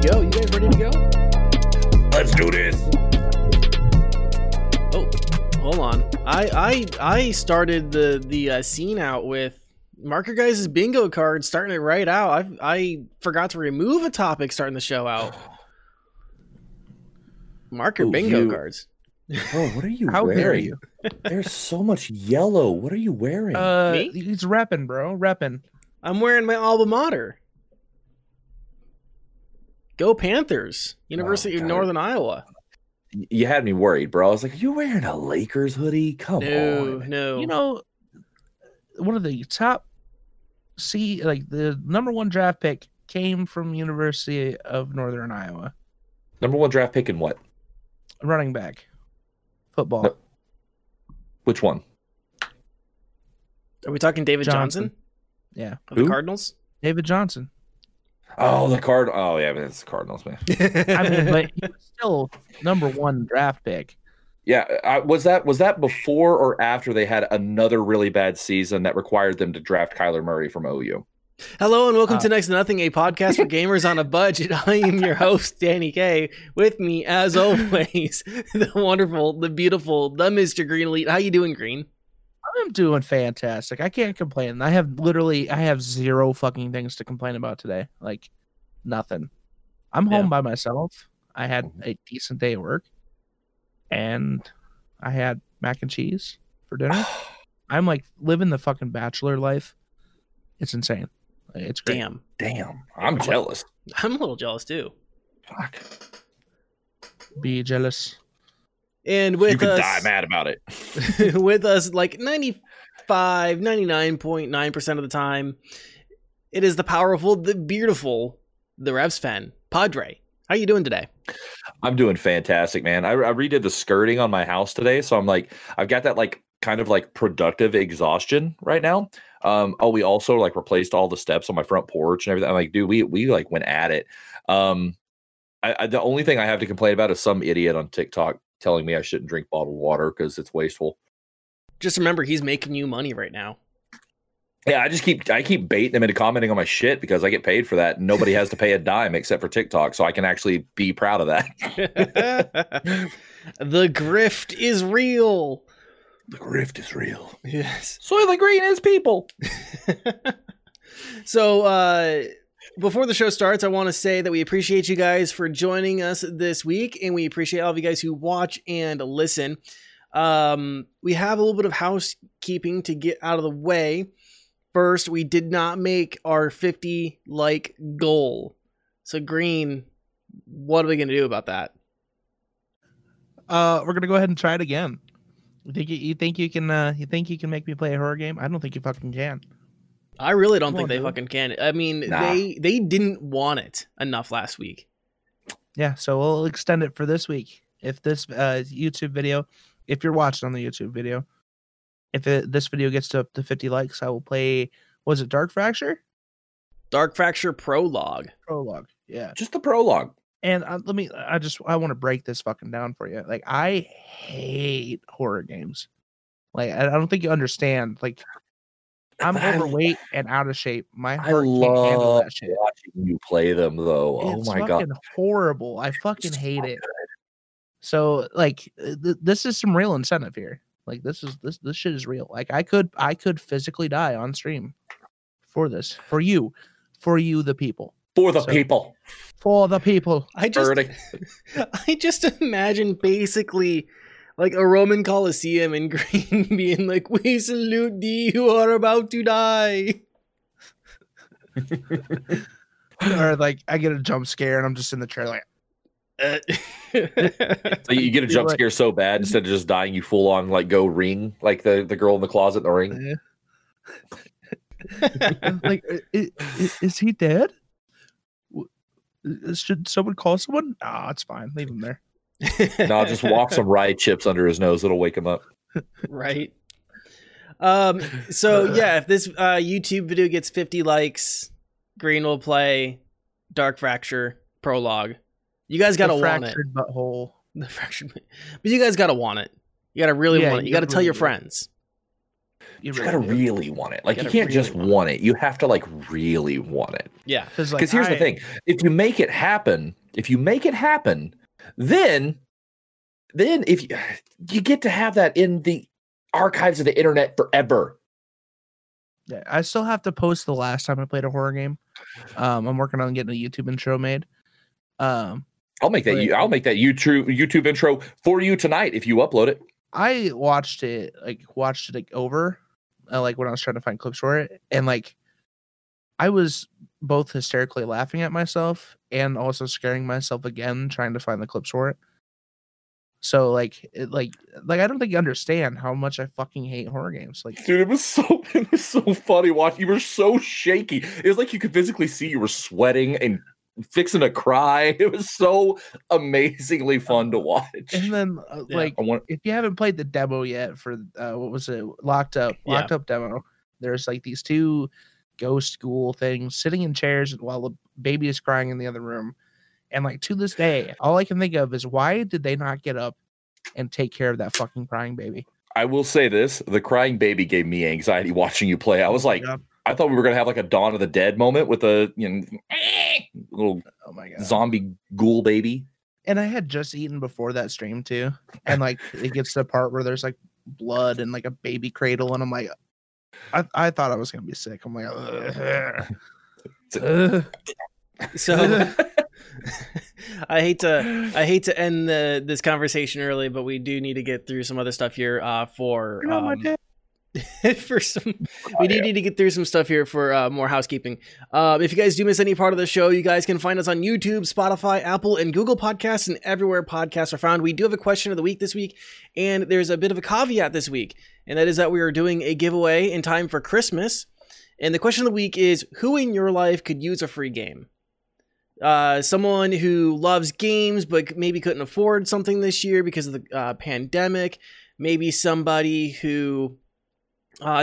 to go. You guys ready to go? Let's do this. Oh, hold on. I started the scene out with marker guys' bingo card, starting it right out. I forgot to remove a topic starting the show out. Marker bingo cards. Oh, what are you How wearing? Dare you? There's so much yellow. What are you wearing? Me? He's repping, bro. Repping. I'm wearing my alma mater. Go Panthers. University of Northern Iowa. You had me worried, bro. I was like, are you wearing a Lakers hoodie? Come on. No. You know, one of the top the number one draft pick came from University of Northern Iowa. Number one draft pick in what? Running back. Football. No. Which one? Are we talking David Johnson? Yeah. Who? The Cardinals? David Johnson. Oh, the Card. Oh, yeah, but it's the Cardinals, man. I mean, but he was still number one draft pick. Yeah, was that before or after they had another really bad season that required them to draft Kyler Murray from OU? Hello and welcome to Next to Nothing, a podcast for gamers on a budget. I am your host, Danny Kay. With me, as always, the wonderful, the beautiful, the Mr. Green Elite. How you doing, Green? I'm doing fantastic. I can't complain. I have zero fucking things to complain about today. Like, nothing. I'm home by myself. I had a decent day at work. And I had mac and cheese for dinner. I'm, like, living the fucking bachelor life. It's insane. It's great. Damn. I'm jealous. I'm a little jealous, too. Fuck. Be jealous. And with you can die mad about it. With us, like 99.9% of the time, it is the powerful, the beautiful, the Revs fan, Padre. How you doing today? I'm doing fantastic, man. I redid the skirting on my house today, so I'm like, I've got that like kind of like productive exhaustion right now. We also like replaced all the steps on my front porch and everything. I'm like, dude, we like went at it. The only thing I have to complain about is some idiot on TikTok telling me I shouldn't drink bottled water because it's wasteful. Just remember, he's making you money right now. Yeah, I keep baiting him into commenting on my shit because I get paid for that. Nobody has to pay a dime except for TikTok, so I can actually be proud of that. The grift is real. The grift is real. Yes. Soylent Green is people. So, before the show starts, I want to say that we appreciate you guys for joining us this week, and we appreciate all of you guys who watch and listen. We have a little bit of housekeeping to get out of the way. First, we did not make our 50 like goal. So, Green, what are we going to do about that? We're going to go ahead and try it again. You think you can make me play a horror game? I don't think you fucking can. I really don't think they fucking can. I mean, they didn't want it enough last week. Yeah, so we'll extend it for this week. If this YouTube video, if you're watching on the YouTube video, if this video gets to up to 50 likes, I will play. Was it Dark Fracture? Dark Fracture Prologue. Yeah, just the prologue. And I want to break this fucking down for you. Like, I hate horror games. Like, I don't think you understand. Like, I'm overweight and out of shape. My heart can't handle that shit. Watching you play them, though. Oh my god, it's fucking horrible. I fucking hate it. So, like, this is some real incentive here. Like, this shit is real. Like, I could physically die on stream for this, for you, the people. For the people. I just imagine basically like a Roman Colosseum and Green being like, "We salute thee, you are about to die." Or like I get a jump scare and I'm just in the chair like. So you get a jump scare so bad, instead of just dying, you full on like go ring like the girl in the closet in the ring. Like, is he dead? Should someone call someone? Nah, it's fine. Leave him there. Nah, just walk some rye chips under his nose. It'll wake him up. Right. So, yeah, if this YouTube video gets 50 likes, Green will play Dark Fracture Prologue. You guys got to want it. Butthole. The fractured butthole. But you guys got to want it. You got to really want it. You got to tell your friends. You gotta really want it. Like, you can't really just want it. You have to, like, really want it. Yeah. Because like, here's the thing. If you make it happen, then if you get to have that in the archives of the internet forever. Yeah, I still have to post the last time I played a horror game. I'm working on getting a YouTube intro made. I'll make that YouTube intro for you tonight if you upload it. I watched it over, like when I was trying to find clips for it, and like I was both hysterically laughing at myself and also scaring myself again trying to find the clips for it. So like I don't think you understand how much I fucking hate horror games. Like, dude, it was so funny. Watch, you were so shaky. It was like you could physically see you were sweating and fixing to cry. It was so amazingly fun to watch. And then if you haven't played the demo yet for what was it, locked up demo, there's like these two ghost ghoul things sitting in chairs while the baby is crying in the other room. And like, to this day, all I can think of is, why did they not get up and take care of that fucking crying baby? I will say this, the crying baby gave me anxiety watching you play. I was like, yeah. I thought we were going to have like a Dawn of the Dead moment with a little zombie ghoul baby. And I had just eaten before that stream too. And like, it gets to the part where there's like blood and like a baby cradle. And I'm like, I thought I was going to be sick. I'm like, so I hate to end this conversation early, but we do need to get through some other stuff here for more housekeeping. If you guys do miss any part of the show, you guys can find us on YouTube, Spotify, Apple, and Google Podcasts, and everywhere podcasts are found. We do have a question of the week this week, and there's a bit of a caveat this week, and that is that we are doing a giveaway in time for Christmas. And the question of the week is, who in your life could use a free game? Someone who loves games but maybe couldn't afford something this year because of the pandemic. Maybe somebody who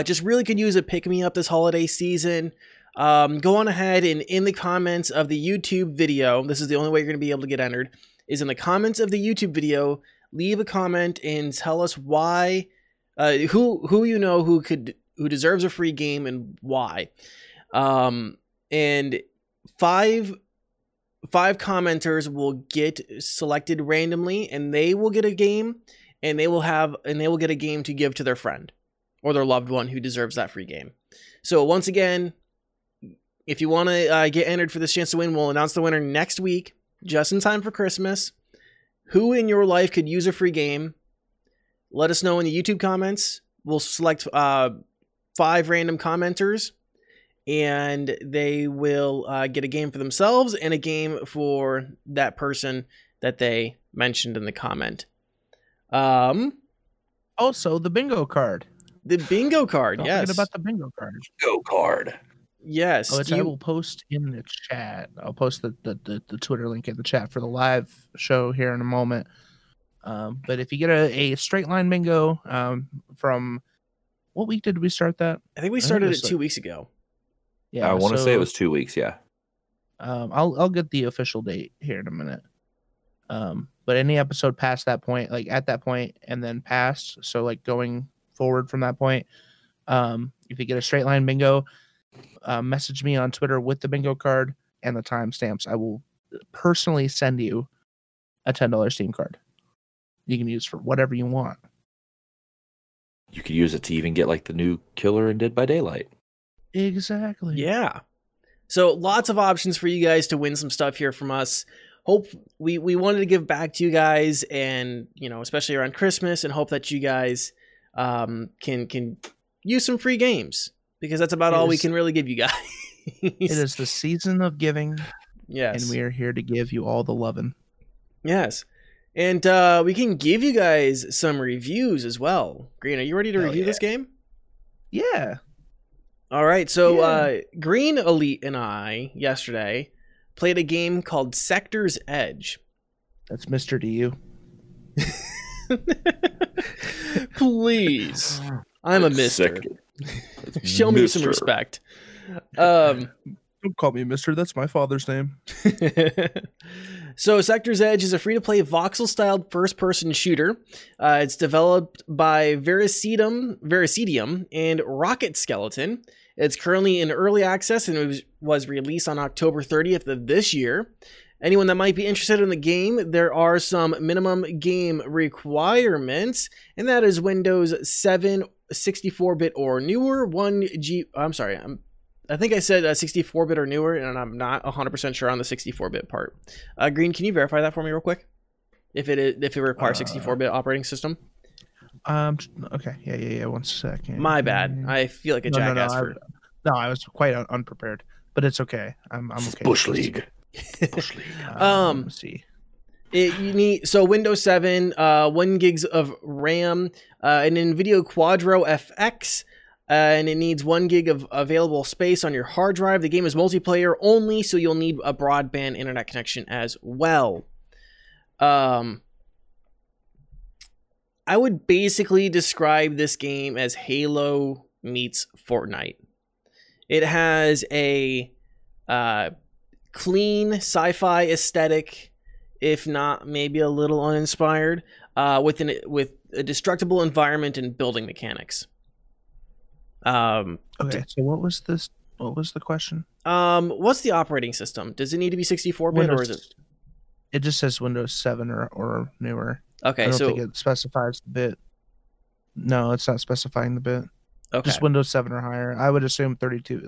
just really could use a pick-me-up this holiday season. Go on ahead and in the comments of the YouTube video, this is the only way you're going to be able to get entered, is in the comments of the YouTube video, leave a comment and tell us why, who you know who deserves a free game and why. And five commenters will get selected randomly, and they will get a game, and they will get a game to give to their friend or their loved one who deserves that free game. So once again, if you want to get entered for this chance to win, we'll announce the winner next week, just in time for Christmas. Who in your life could use a free game? Let us know in the YouTube comments. We'll select five random commenters, and they will get a game for themselves and a game for that person that they mentioned in the comment. Also, the bingo card. The bingo card, yes. Don't forget about the bingo card. Bingo card. Yes. Which I will post in the chat. I'll post the Twitter link in the chat for the live show here in a moment. But if you get a straight line bingo from... What week did we start that? I think we started it 2 weeks ago. Yeah, I want to say it was 2 weeks. Yeah, I'll get the official date here in a minute. But any episode past that point, like at that point, and then past, so like going forward from that point, if you get a straight line bingo, message me on Twitter with the bingo card and the timestamps. I will personally send you a $10 Steam card. You can use for whatever you want. You could use it to even get like the new killer in Dead by Daylight. Exactly. Yeah. So lots of options for you guys to win some stuff here from us. Hope we wanted to give back to you guys, and you know, especially around Christmas, and hope that you guys can use some free games, because that's about all we can really give you guys. It is the season of giving. Yes. And we are here to give you all the loving. Yes. And we can give you guys some reviews as well. Green, are you ready to review this game? Yeah. All right, so Green Elite and I yesterday played a game called Sector's Edge. That's Mr. to you. Please. I'm a mister. Show me some respect. Don't call me mister. That's my father's name. So Sector's Edge is a free-to-play voxel-styled first-person shooter. It's developed by Verisidium and Rocket Skeleton. It's currently in early access and was released on October 30th of this year. Anyone that might be interested in the game, there are some minimum game requirements, and that is Windows 7 64-bit or newer, 1G... I'm sorry, I think I said 64-bit or newer, and I'm not 100% sure on the 64-bit part. Green, can you verify that for me real quick? If it requires 64-bit operating system? Okay, yeah, one second. My bad. I feel like a jackass. I was quite unprepared, but it's okay. I'm okay. It's Bush League. Bush League. Let's see. You need Windows 7, 1 gigs of RAM, an NVIDIA Quadro FX, and it needs 1 gig of available space on your hard drive. The game is multiplayer only, so you'll need a broadband internet connection as well. I would basically describe this game as Halo meets Fortnite. It has a clean sci-fi aesthetic, if not maybe a little uninspired, with a destructible environment and building mechanics. Okay, so what was the question? What's the operating system? Does it need to be 64-bit Windows, or is it? It just says Windows 7 or newer. Okay, I don't think it specifies the bit. No, it's not specifying the bit. Okay. Just Windows 7 or higher. I would assume 32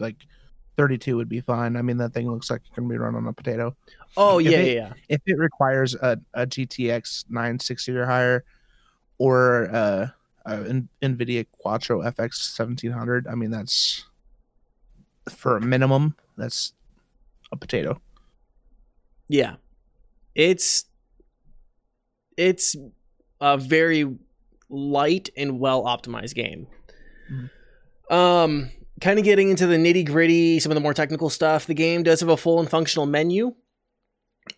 would be fine. I mean, that thing looks like it can be run on a potato. Oh, yeah. If it requires a GTX 960 or higher, or NVIDIA Quattro FX 1700, I mean, that's for a minimum. That's a potato. Yeah, it's a very light and well optimized game. Mm-hmm. Kind of getting into the nitty-gritty, some of the more technical stuff. The game does have a full and functional menu.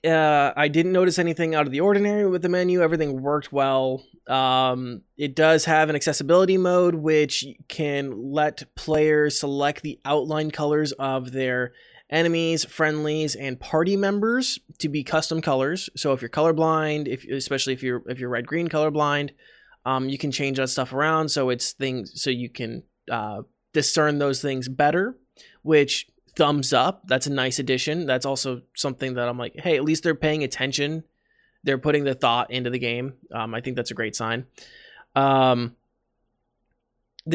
I didn't notice anything out of the ordinary with the menu. Everything worked well. It does have an accessibility mode, which can let players select the outline colors of their enemies, friendlies, and party members to be custom colors. So if you're colorblind, especially if you're red-green colorblind, you can change that stuff around. So you can discern those things better, which thumbs up. That's a nice addition. That's also something that I'm like, hey, at least they're paying attention. They're putting the thought into the game. I think that's a great sign. The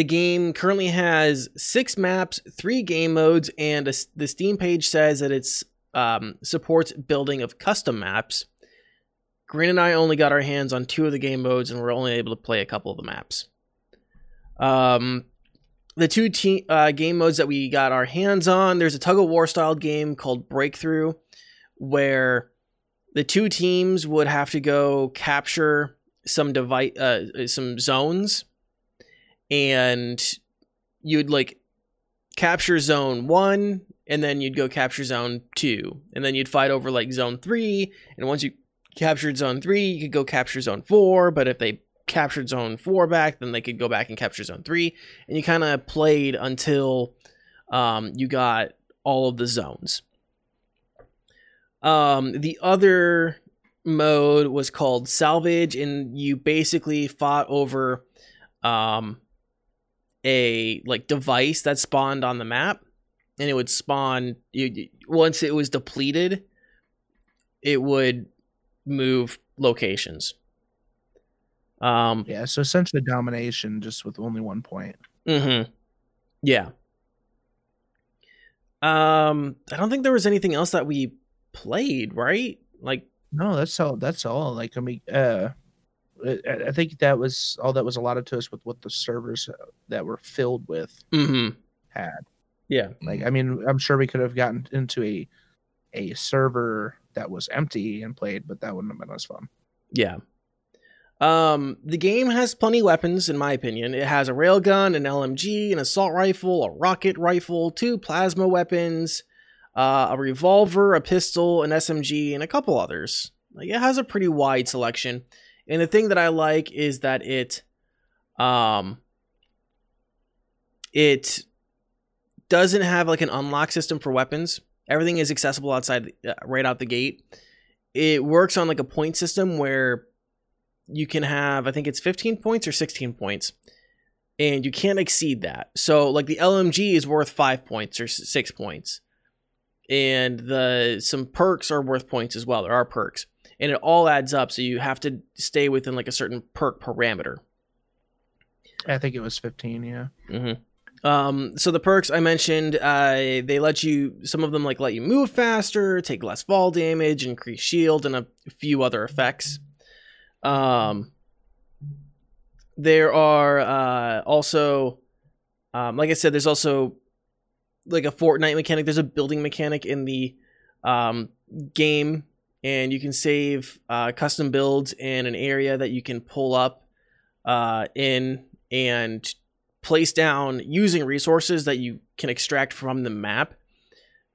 game currently has 6 maps, 3 game modes, and the Steam page says that it supports building of custom maps. Green and I only got our hands on 2 of the game modes, and we're only able to play a couple of the maps. The 2 game modes that we got our hands on, there's a tug-of-war style game called Breakthrough, where the 2 teams would have to go capture some zones, and you'd capture zone 1, and then you'd go capture zone 2, and then you'd fight over zone 3, and once you captured zone 3, you could go capture zone 4, but if they captured zone 4 back, then they could go back and capture zone 3, and you kind of played until you got all of the zones. The other mode was called Salvage, and you basically fought over a device that spawned on the map, and it would spawn once it was depleted. It would move locations. So essentially domination, just with only 1 point. Mm-hmm. Yeah. I don't think there was anything else that we played, right? No, that's all. I mean, I think that was all that was allotted to us with what the servers that were filled with mm-hmm. had. Yeah. I mean, I'm sure we could have gotten into a server that was empty and played, but that wouldn't have been as fun. Yeah. The game has plenty of weapons, in my opinion. It has a railgun, an LMG, an assault rifle, a rocket rifle, 2 plasma weapons, a revolver, a pistol, an SMG, and a couple others. It has a pretty wide selection. And the thing that I like is that it doesn't have an unlock system for weapons. Everything is accessible outside, right out the gate. It works on like a point system where you can have, I think it's 15 points or 16 points. And you can't exceed that. So like the LMG is worth 5 points or 6 points. And the some perks are worth points as well. There are perks. And it all adds up. So you have to stay within like a certain perk parameter. I think it was 15, yeah. Mm-hmm. So the perks I mentioned, they let you, some of them like let you move faster, take less fall damage, increase shield, and a few other effects. There are also, like I said, there's also like a Fortnite mechanic. There's a building mechanic in the game, and you can save custom builds in an area that you can pull up in and place down using resources that you can extract from the map.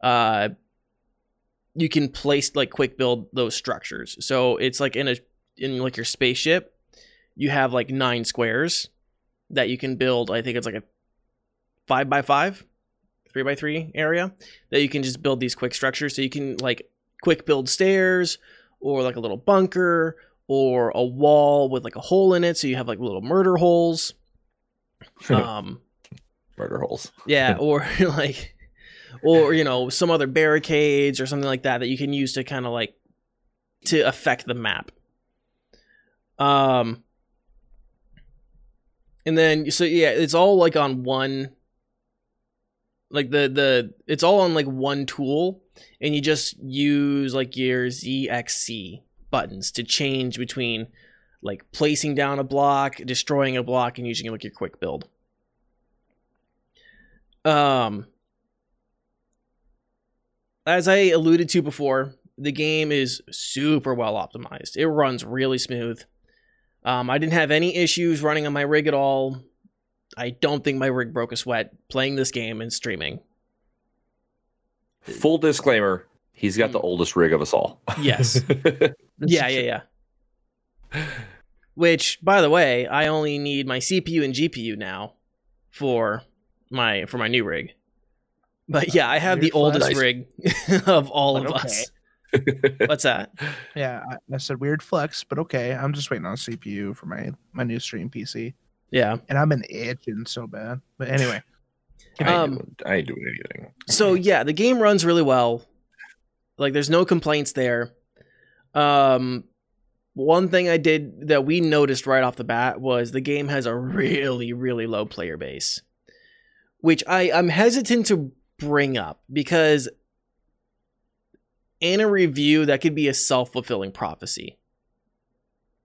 You can place like quick build those structures. So it's like in your spaceship, you have like 9 squares that you can build. I think it's like a 5x5, 3x3 area that you can just build these quick structures. So you can like quick build stairs or like a little bunker or a wall with like a hole in it. So you have like little murder holes. Murder holes. Yeah, or you know, some other barricades or something like that you can use to kind of like to affect the map. And then so yeah, it's all like on one, like the it's all on like one tool, and you just use like your ZXC buttons to change between like placing down a block, destroying a block, and using like your quick build. As I alluded to before, the game is super well optimized. It runs really smooth. I didn't have any issues running on my rig at all. I don't think my rig broke a sweat playing this game and streaming. Full disclaimer, he's got the oldest rig of us all. Yes. Yeah. Which, by the way, I only need my CPU and GPU now for my new rig. But yeah, I have the oldest rig of all of us. What's that? Yeah, I said weird flex, but okay. I'm just waiting on CPU for my new stream PC. Yeah, and I've been itching so bad. But anyway, I ain't doing anything. So yeah, the game runs really well. Like, there's no complaints there. One thing I did that we noticed right off the bat was the game has a really, really low player base, which I'm hesitant to bring up because in a review, that could be a self-fulfilling prophecy,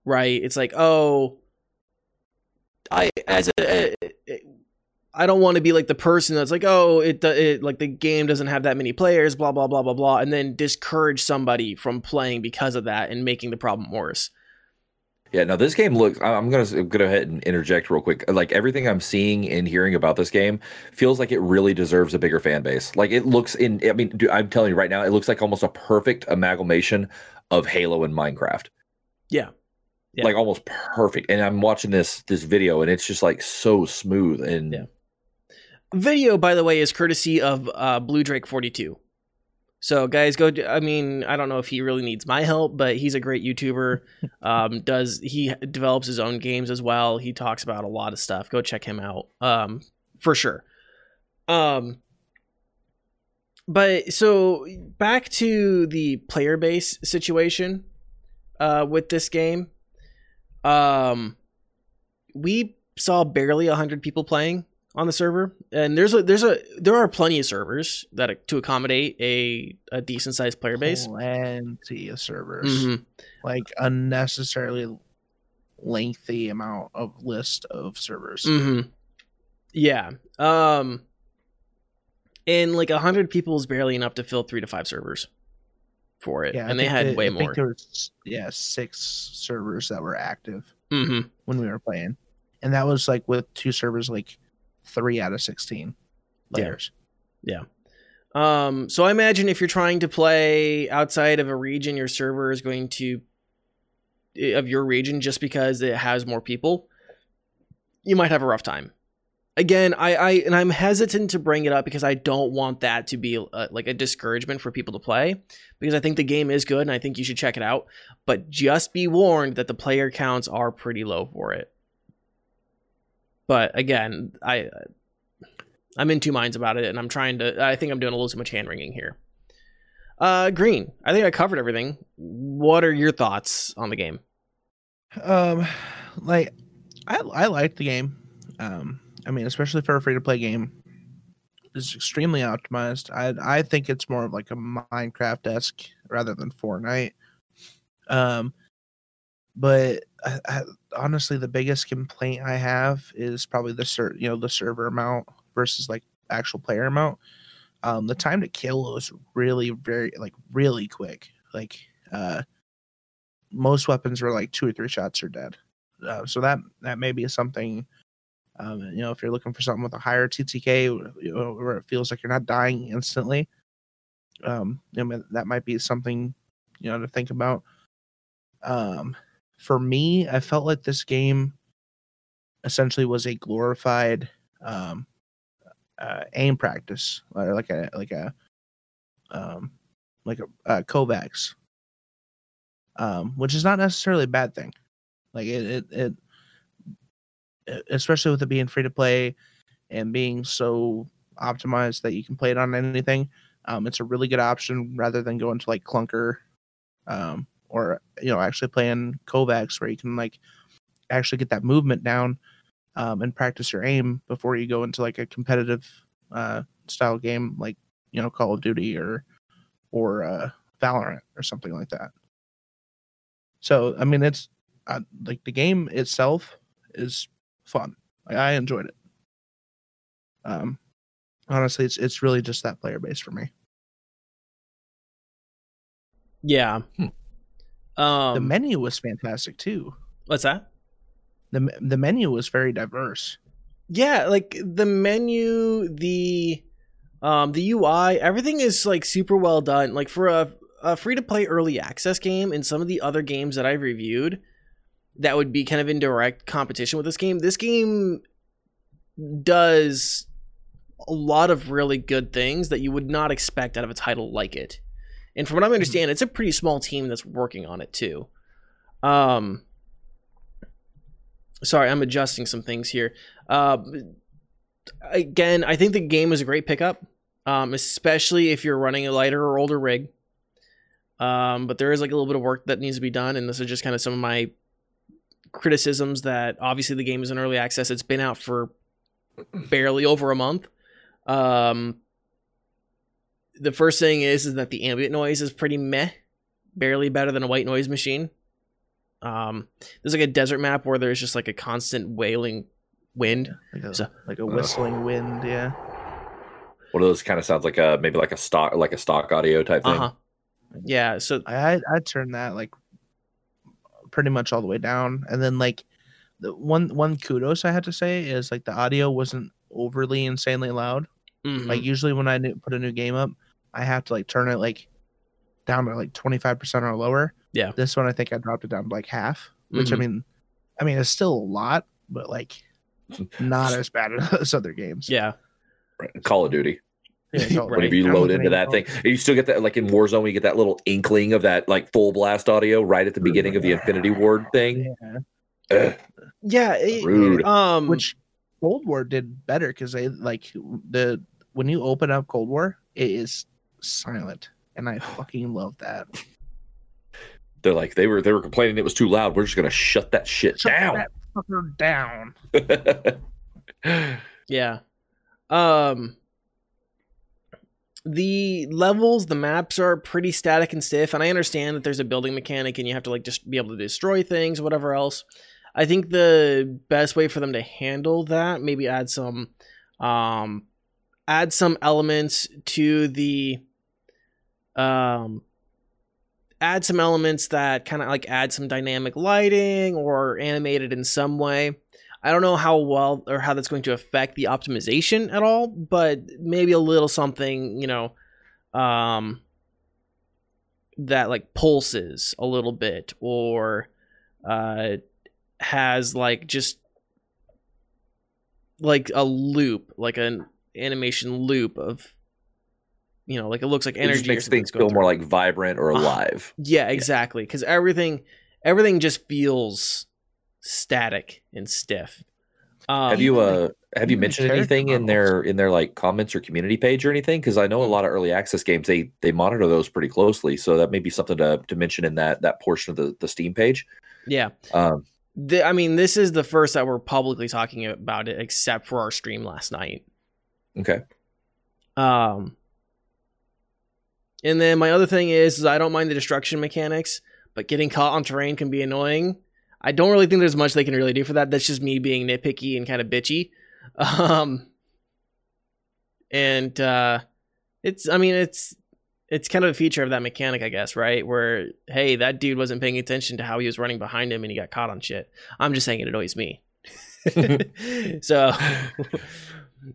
right? It's like, oh, I don't want to be like the person that's like, oh, it like the game doesn't have that many players, blah, blah, blah, blah, blah, and then discourage somebody from playing because of that and making the problem worse. Yeah, now this game looks, I'm going to go ahead and interject real quick. Like, everything I'm seeing and hearing about this game feels like it really deserves a bigger fan base. Like, it looks I'm telling you right now, it looks like almost a perfect amalgamation of Halo and Minecraft. Yeah. Yeah. Like, almost perfect. And I'm watching this video, and it's just like so smooth and yeah. Video, by the way, is courtesy of Blue Drake 42. So guys, I don't know if he really needs my help, but he's a great YouTuber. He develops his own games as well. He talks about a lot of stuff. Go check him out for sure. But so back to the player base situation with this game. We saw barely 100 people playing on the server, and there are plenty of servers that to accommodate a decent sized player base. Plenty of servers, mm-hmm. Like unnecessarily lengthy amount of list of servers. Mm-hmm. Yeah, and like 100 people is barely enough to fill 3 to 5 servers for it, yeah, and they had way more. I think there was 6 servers that were active mm-hmm. when we were playing, and that was like with 2 servers like. 3 out of 16 players. Yeah. So I imagine if you're trying to play outside of a region, your server is going to of your region just because it has more people, you might have a rough time. again, I'm hesitant to bring it up because I don't want that to be like a discouragement for people to play, because I think the game is good and I think you should check it out. But just be warned that the player counts are pretty low for it. But again, I'm in two minds about it, and I'm trying to... I think I'm doing a little too much hand-wringing here. Green, I think I covered everything. What are your thoughts on the game? I liked the game. I mean, especially for a free-to-play game, it's extremely optimized. I think it's more of like a Minecraft-esque rather than Fortnite. But I honestly, the biggest complaint I have is probably the server amount versus like actual player amount. The time to kill was really quick. Like most weapons were like 2 or 3 shots are dead. So that may be something. If you're looking for something with a higher TTK, where it feels like you're not dying instantly, that might be something to think about. For me, I felt like this game essentially was a glorified aim practice, or like a Kovaak's, which is not necessarily a bad thing. Like it especially with it being free to play and being so optimized that you can play it on anything. It's a really good option rather than going to like Clunker, or actually playing Kovaak's, where you can like actually get that movement down and practice your aim before you go into like a competitive style game, like Call of Duty or Valorant or something like that. So I mean, it's like the game itself is fun. Like, I enjoyed it. Honestly, it's really just that player base for me. Yeah. The menu was fantastic too. What's that? The menu was very diverse. Yeah, like the menu, the UI, everything is like super well done. Like for a free to play early access game, and some of the other games that I've reviewed that would be kind of in direct competition with this game does a lot of really good things that you would not expect out of a title like it. And from what I understand, it's a pretty small team that's working on it too. Sorry, I'm adjusting some things here. Again, I think the game is a great pickup, especially if you're running a lighter or older rig. But there is like a little bit of work that needs to be done, and this is just kind of some of my criticisms. That obviously the game is in early access; it's been out for barely over a month. The first thing is that the ambient noise is pretty meh, barely better than a white noise machine. There's like a desert map where there's just like a constant wailing wind, like a whistling wind. Yeah, one of those kind of sounds like a stock audio type thing. Yeah, so I turned that like pretty much all the way down, and then like the one kudos I had to say is like the audio wasn't overly insanely loud. Mm-hmm. Like usually when I put a new game up, I have to like turn it like down to like 25% or lower. Yeah. This one, I think I dropped it down to like half, which I mean, it's still a lot, but like not as bad as other games. Yeah. Right. Call of Duty. Yeah, whenever you load into that thing, you still get that, like in Warzone, you get that little inkling of that like full blast audio right at the beginning of the Infinity Ward thing. Yeah. Rude. Which Cold War did better, because they like when you open up Cold War, it is silent, and I fucking love that. They're like they were complaining it was too loud. We're just gonna shut that shit down. That fucker down. Yeah. The levels, the maps are pretty static and stiff, and I understand that there's a building mechanic and you have to like just be able to destroy things, whatever else. I think the best way for them to handle that, maybe add some elements to the add some elements that kind of like add some dynamic lighting or animate it in some way. I don't know how well or how that's going to affect the optimization at all, but maybe a little something, that like pulses a little bit, or has like just like a loop, like an animation loop of, you know, like it looks like energy. It just makes things feel more like vibrant or alive. Yeah, exactly. Because everything just feels static and stiff. Have you mentioned anything in their like comments or community page or anything? Because I know a lot of early access games they monitor those pretty closely, so that may be something to mention in that portion of the Steam page. Yeah. I mean, this is the first that we're publicly talking about it, except for our stream last night. Okay. And then my other thing is I don't mind the destruction mechanics, but getting caught on terrain can be annoying. I don't really think there's much they can really do for that. That's just me being nitpicky and kind of bitchy. It's kind of a feature of that mechanic, I guess, right? Where, hey, that dude wasn't paying attention to how he was running behind him and he got caught on shit. I'm just saying it annoys me. So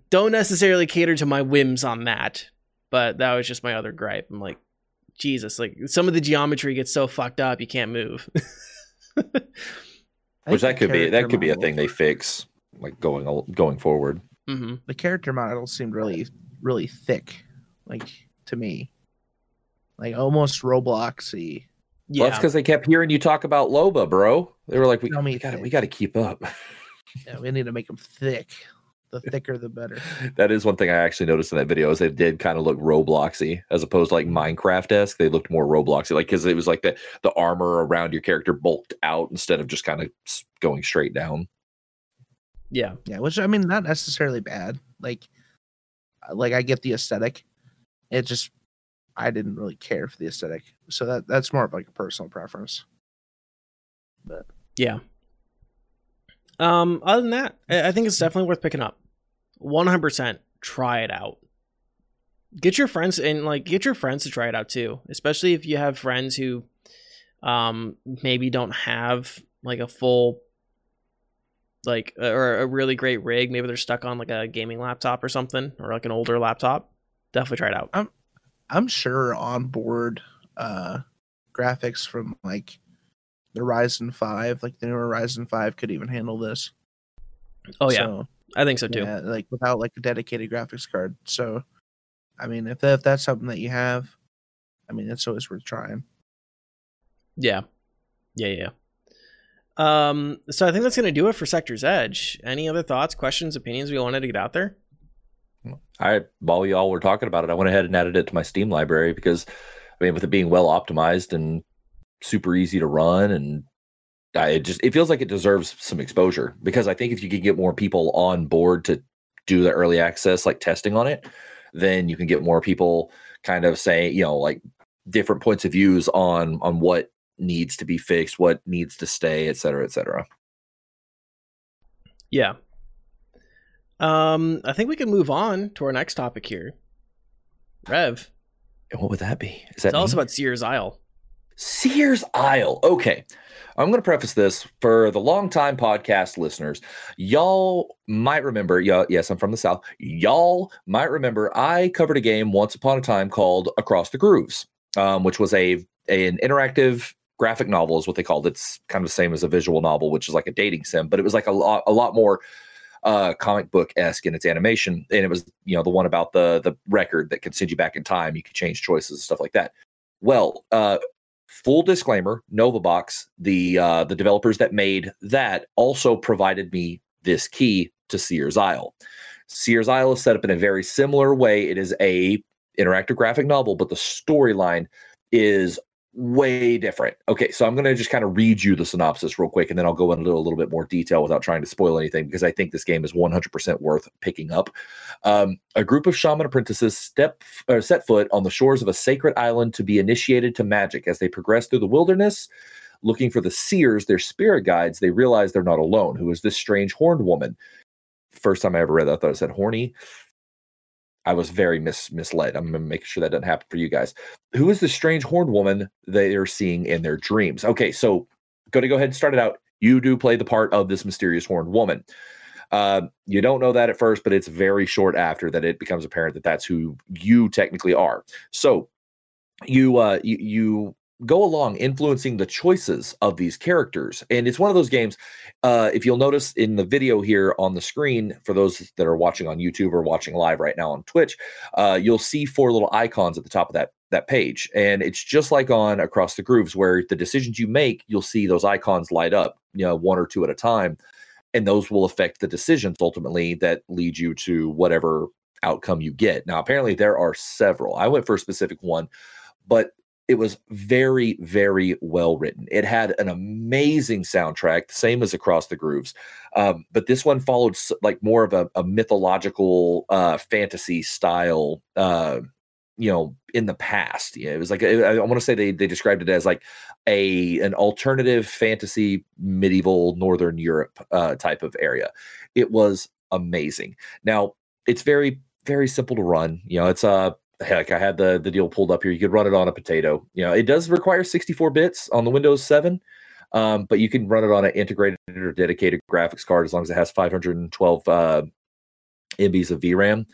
don't necessarily cater to my whims on that. But that was just my other gripe. I'm like, Jesus, like some of the geometry gets so fucked up you can't move. Which that could be a thing they fix, like going forward. Mm-hmm. The character models seemed really, really thick, like to me, like almost Robloxy. Yeah, well, that's because they kept hearing you talk about Loba, bro. They were like, we got to keep up. Yeah, we need to make them thick. The thicker, the better. That is one thing I actually noticed in that video is they did kind of look Robloxy as opposed to like Minecraft-esque. They looked more Robloxy, like because it was like the armor around your character bulked out instead of just kind of going straight down. Yeah, yeah. Which I mean, not necessarily bad. Like I get the aesthetic. It just I didn't really care for the aesthetic, so that's more of like a personal preference. But yeah. Other than that, I think it's definitely worth picking up. 100% try it out. Get your friends to try it out too, especially if you have friends who maybe don't have like a full like or a really great rig. Maybe they're stuck on like a gaming laptop or something, or like an older laptop. Definitely try it out. I'm sure onboard graphics from like the Ryzen 5, like the newer Ryzen 5 could even handle this. Oh yeah. So, I think so too. Yeah, like without like a dedicated graphics card. So I mean, if that's something that you have, I mean, it's always worth trying. Yeah. Yeah. So I think that's going to do it for Sector's Edge. Any other thoughts, questions, opinions we wanted to get out there? While y'all were talking about it, I went ahead and added it to my Steam library because I mean, with it being well optimized and super easy to run, and it feels like it deserves some exposure, because I think if you can get more people on board to do the early access like testing on it, then you can get more people kind of say, you know, like different points of views on what needs to be fixed, what needs to stay, etc. Yeah. I think we can move on to our next topic here, Rev. And what would that be? Tell us about Seers Isle. Seers Isle. Okay. I'm going to preface this for the longtime podcast listeners. Y'all might remember, yes, I'm from the South. Y'all might remember I covered a game once upon a time called Across the Grooves, which was an interactive graphic novel is what they called it. It's kind of the same as a visual novel, which is like a dating sim, but it was like a lot more comic book-esque in its animation. And it was, you know, the one about the record that can send you back in time. You can change choices and stuff like that. Well, full disclaimer, Novabox, the developers that made that, also provided me this key to Seers Isle. Seers Isle is set up in a very similar way. It is a interactive graphic novel, but the storyline is way different. Okay, so I'm going to just kind of read you the synopsis real quick, and then I'll go into a little bit more detail without trying to spoil anything, because I think this game is 100% worth picking up. A group of shaman apprentices set foot on the shores of a sacred island to be initiated to magic. As they progress through the wilderness, looking for the seers, their spirit guides, they realize they're not alone. Who is this strange horned woman? First time I ever read that, I thought it said horny. I was very misled. I'm going to make sure that doesn't happen for you guys. Who is this strange horned woman they are seeing in their dreams? Okay, so going to go ahead and start it out. You do play the part of this mysterious horned woman. You don't know that at first, but it's very short after that it becomes apparent that that's who you technically are. So you go along influencing the choices of these characters. And it's one of those games, if you'll notice in the video here on the screen, for those that are watching on YouTube or watching live right now on Twitch, you'll see four little icons at the top of that page. And it's just like on Across the Grooves, where the decisions you make, you'll see those icons light up, you know, one or two at a time. And those will affect the decisions ultimately that lead you to whatever outcome you get. Now, apparently there are several. I went for a specific one, but it was very, very well written. It had an amazing soundtrack, the same as Across the Grooves. But this one followed like more of a mythological fantasy style, in the past. Yeah, it was like, I want to say they described it as like an alternative fantasy, medieval Northern Europe type of area. It was amazing. Now, it's very, very simple to run. You know, it's heck, I had the deal pulled up here. You could run it on a potato. You know, it does require 64 bits on the Windows 7, but you can run it on an integrated or dedicated graphics card as long as it has 512 MBs of VRAM.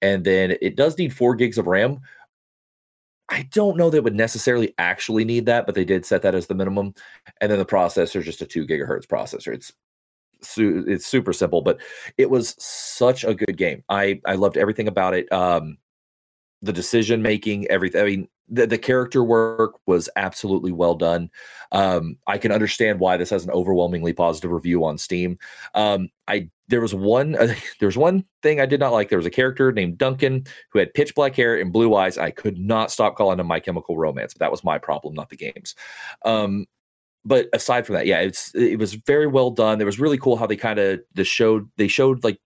And then it does need 4 gigs of RAM. I don't know that it would necessarily actually need that, but they did set that as the minimum. And then the processor is just a 2 gigahertz processor. It's super simple, but it was such a good game. I loved everything about it. The decision making, everything. I mean, the character work was absolutely well done. I can understand why this has an overwhelmingly positive review on Steam. There was one thing I did not like. There was a character named Duncan who had pitch black hair and blue eyes. I could not stop calling him My Chemical Romance, but that was my problem, not the game's. But aside from that, yeah, it was very well done. It was really cool how they kind of showed like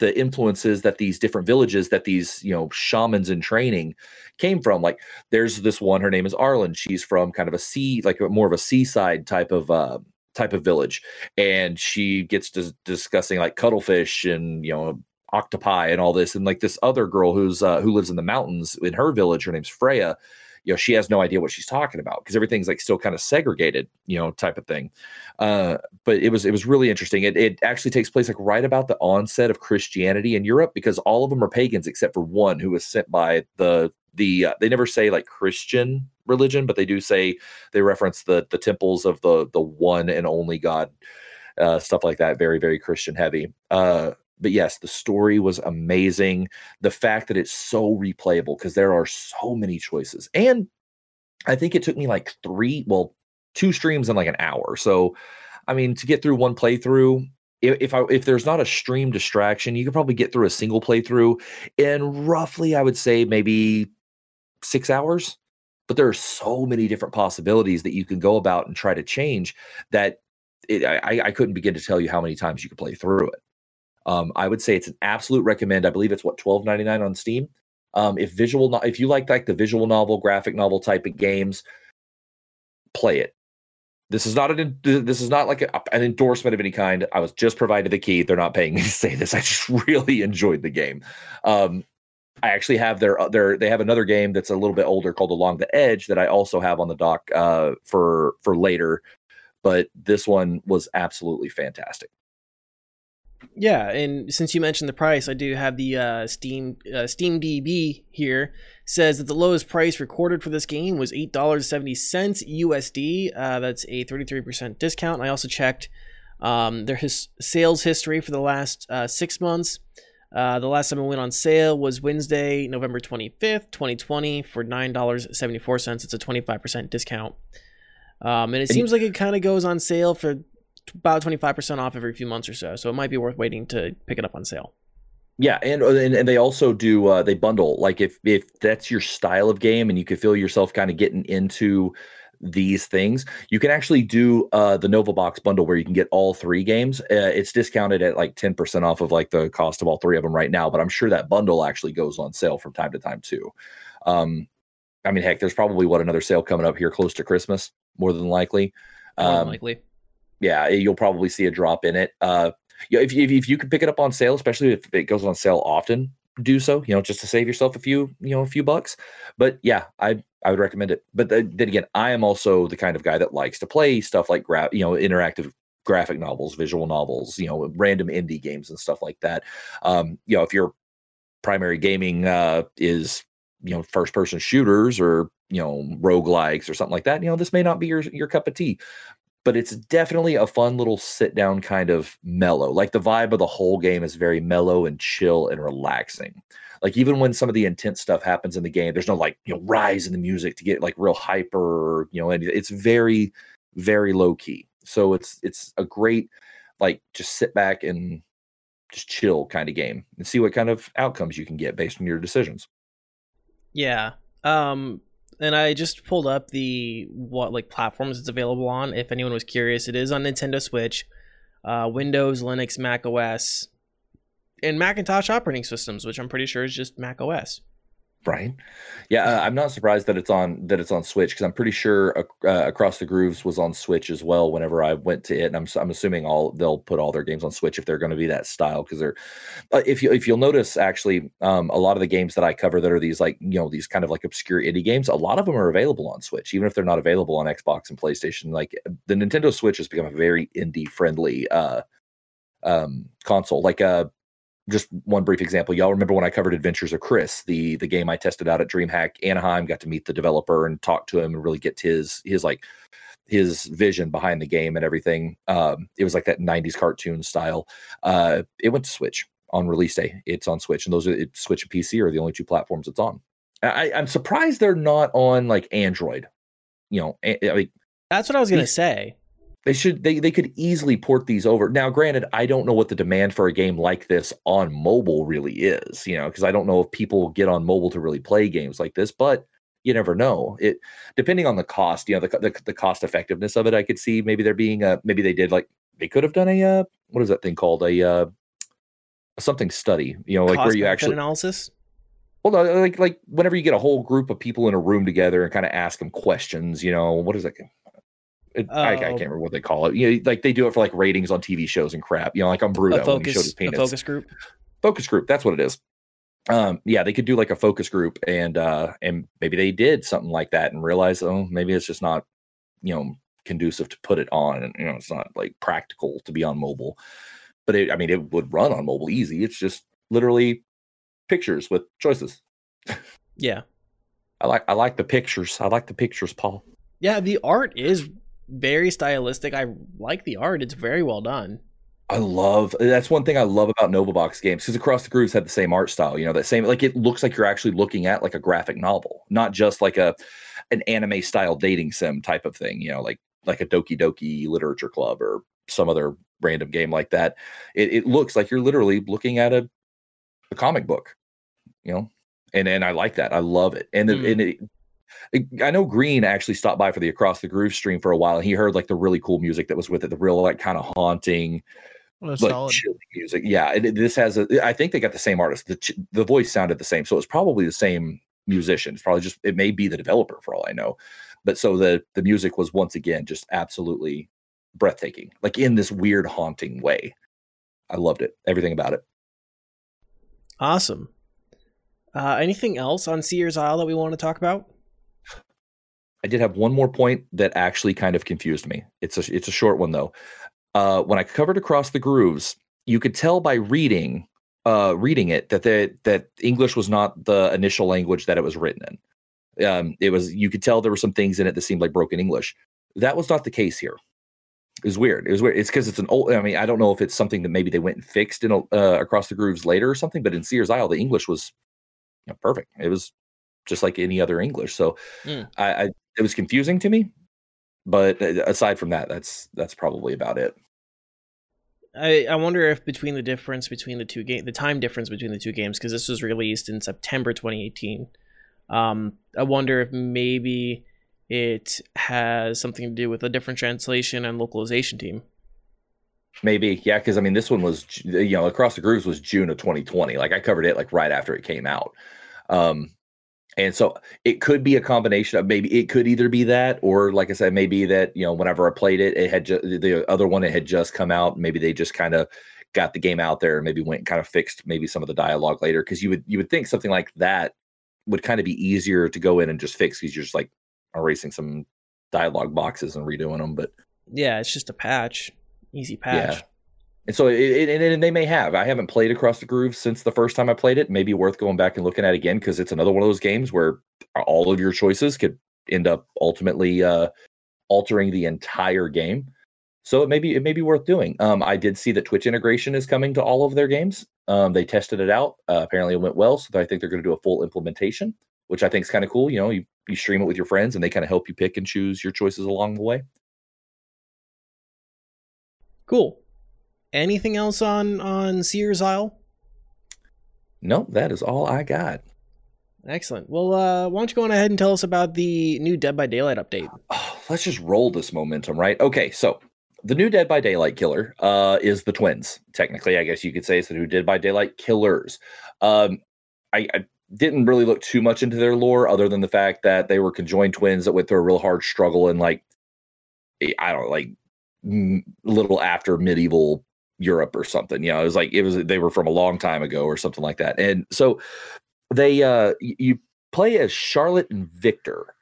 the influences that these different villages that these, shamans in training came from. Like there's this one, her name is Arlen. She's from kind of more of a seaside type of village. And she gets to discussing like cuttlefish and, octopi and all this. And like this other girl who lives in the mountains in her village, her name's Freya. She has no idea what she's talking about because everything's like still kind of segregated, type of thing. But it was really interesting. It actually takes place like right about the onset of Christianity in Europe, because all of them are pagans except for one who was sent by the they never say like Christian religion, but they do say they reference the temples of the one and only God, stuff like that. Very, very Christian heavy. But yes, the story was amazing. The fact that it's so replayable, because there are so many choices. And I think it took me like 2 streams in like an hour. So, I mean, to get through one playthrough, if there's not a stream distraction, you could probably get through a single playthrough in roughly, I would say, maybe 6 hours. But there are so many different possibilities that you can go about and try to change that I couldn't begin to tell you how many times you could play through it. I would say it's an absolute recommend. I believe it's $12.99 on Steam. If you like the visual novel, graphic novel type of games, play it. This is not like an endorsement of any kind. I was just provided the key. They're not paying me to say this. I just really enjoyed the game. I actually have they have another game that's a little bit older called Along the Edge that I also have on the dock for later. But this one was absolutely fantastic. Yeah, and since you mentioned the price, I do have the SteamDB here. It says that the lowest price recorded for this game was $8.70 USD. That's a 33% discount. And I also checked their sales history for the last 6 months. The last time it went on sale was Wednesday, November 25th, 2020, for $9.74. It's a 25% discount. And it seems like it kind of goes on sale for about 25% off every few months or so. So it might be worth waiting to pick it up on sale. Yeah. And they also do, they bundle, like if that's your style of game and you can feel yourself kind of getting into these things, you can actually do the Novabox bundle where you can get all 3 games. It's discounted at like 10% off of like the cost of all 3 of them right now. But I'm sure that bundle actually goes on sale from time to time too. I mean, heck, there's probably another sale coming up here close to Christmas, more than likely. Yeah, you'll probably see a drop in it. If you can pick it up on sale, especially if it goes on sale often, do so. Just to save yourself a few bucks. But yeah, I would recommend it. But then again, I am also the kind of guy that likes to play stuff like interactive graphic novels, visual novels, random indie games and stuff like that. If your primary gaming is first person shooters or, roguelikes or something like that, this may not be your cup of tea, but it's definitely a fun little sit down kind of mellow. Like the vibe of the whole game is very mellow and chill and relaxing. Like even when some of the intense stuff happens in the game, there's no rise in the music to get real hyper, and it's very, very low key. So it's a great, just sit back and just chill kind of game and see what kind of outcomes you can get based on your decisions. Yeah. And I just pulled up the platforms it's available on. If anyone was curious, it is on Nintendo Switch, Windows, Linux, Mac OS, and Macintosh operating systems, which I'm pretty sure is just Mac OS. Right. Yeah, I'm not surprised that it's on Switch, because I'm pretty sure Across the Grooves was on Switch as well whenever I went to it, and I'm assuming they'll put all their games on Switch if they're going to be that style, because they're if you'll notice, actually, a lot of the games that I cover that are these these kind of obscure indie games, a lot of them are available on Switch, even if they're not available on Xbox and PlayStation. Like the Nintendo Switch has become a very indie friendly console. Just one brief example. Y'all remember when I covered Adventures of Chris, the game I tested out at DreamHack Anaheim, got to meet the developer and talk to him and really get his vision behind the game and everything. It was like that 90s cartoon style. It went to Switch on release day. It's on Switch, and Switch and PC are the only two platforms it's on. I'm surprised they're not on Android. That's what I was going to say. They should. They could easily port these over. Now, granted, I don't know what the demand for a game like this on mobile really is, because I don't know if people get on mobile to really play games like this. But you never know. It depending on the cost, the cost effectiveness of it. I could see maybe there being they could have done a what is that thing called, a something study, cost where you actually analysis. Well, no, like whenever you get a whole group of people in a room together and kind of ask them questions, what is that? I can't remember what they call it. They do it for ratings on TV shows and crap. On Bruno when he showed his penis. A focus group. Focus group. That's what it is. Yeah, they could do a focus group, and maybe they did something like that and realized, maybe it's just not, conducive to put it on, and it's not practical to be on mobile. But it would run on mobile easy. It's just literally pictures with choices. Yeah, I like the pictures. I like the pictures, Paul. Yeah, the art is very stylistic. I like the art. It's very well done. That's one thing I love about Novabox games, because Across the Grooves had the same art style, that same, it looks like you're actually looking at a graphic novel, not just an anime style dating sim type of thing, like a Doki Doki Literature Club or some other random game like that. It looks like you're literally looking at a comic book, and I like that. I love it. And I know Green actually stopped by for the Across the Groove stream for a while, and he heard the really cool music that was with it, the real kind of haunting, chilling music. Yeah, this has I think they got the same artist. The voice sounded the same, so it's probably the same musician. It's probably just it may be the developer for all I know, but so the music was once again just absolutely breathtaking, in this weird haunting way. I loved it, everything about it. Awesome. Anything else on Seers Isle that we want to talk about? I did have one more point that actually kind of confused me. It's a short one, though. When I covered Across the Grooves, you could tell by reading it that English was not the initial language that it was written in. You could tell there were some things in it that seemed like broken English. That was not the case here. It was weird. It's because it's an old. I mean, I don't know if it's something that maybe they went and fixed in Across the Grooves later or something. But in Seers Isle, the English was perfect. It was just like any other English. So it was confusing to me, but aside from that, that's probably about it. I wonder if the time difference between the two games, because this was released in September 2018. I wonder if maybe it has something to do with a different translation and localization team. Maybe, yeah, because this one was, Across the Grooves was June of 2020. I covered it right after it came out. And so it could be a combination of maybe it could either be that, or like I said, maybe that, whenever I played it, it had the other one, it had just come out. Maybe they just kind of got the game out there and maybe went and kind of fixed maybe some of the dialogue later. Cause you would think something like that would kind of be easier to go in and just fix, because you're just erasing some dialogue boxes and redoing them. But yeah, it's just a patch, easy patch. And so it they may have. I haven't played Across the Grooves since the first time I played it. Maybe worth going back and looking at again, because it's another one of those games where all of your choices could end up ultimately altering the entire game. So it may be worth doing. I did see that Twitch integration is coming to all of their games. They tested it out. Apparently it went well, so I think they're going to do a full implementation, which I think is kind of cool. You know, you stream it with your friends, and they kind of help you pick and choose your choices along the way. Cool. Anything else on Seers Isle? Nope, that is all I got. Excellent. Well, why don't you go on ahead and tell us about the new Dead by Daylight update? Oh, let's just roll this momentum, right? Okay, so the new Dead by Daylight killer is the twins. Technically, I guess you could say it's the new Dead by Daylight killers. I didn't really look too much into their lore other than the fact that they were conjoined twins that went through a real hard struggle in, like, I don't know, like little after medieval Europe or something. You know, it was like they were from a long time ago or something like that. And so they you play as Charlotte and Victor.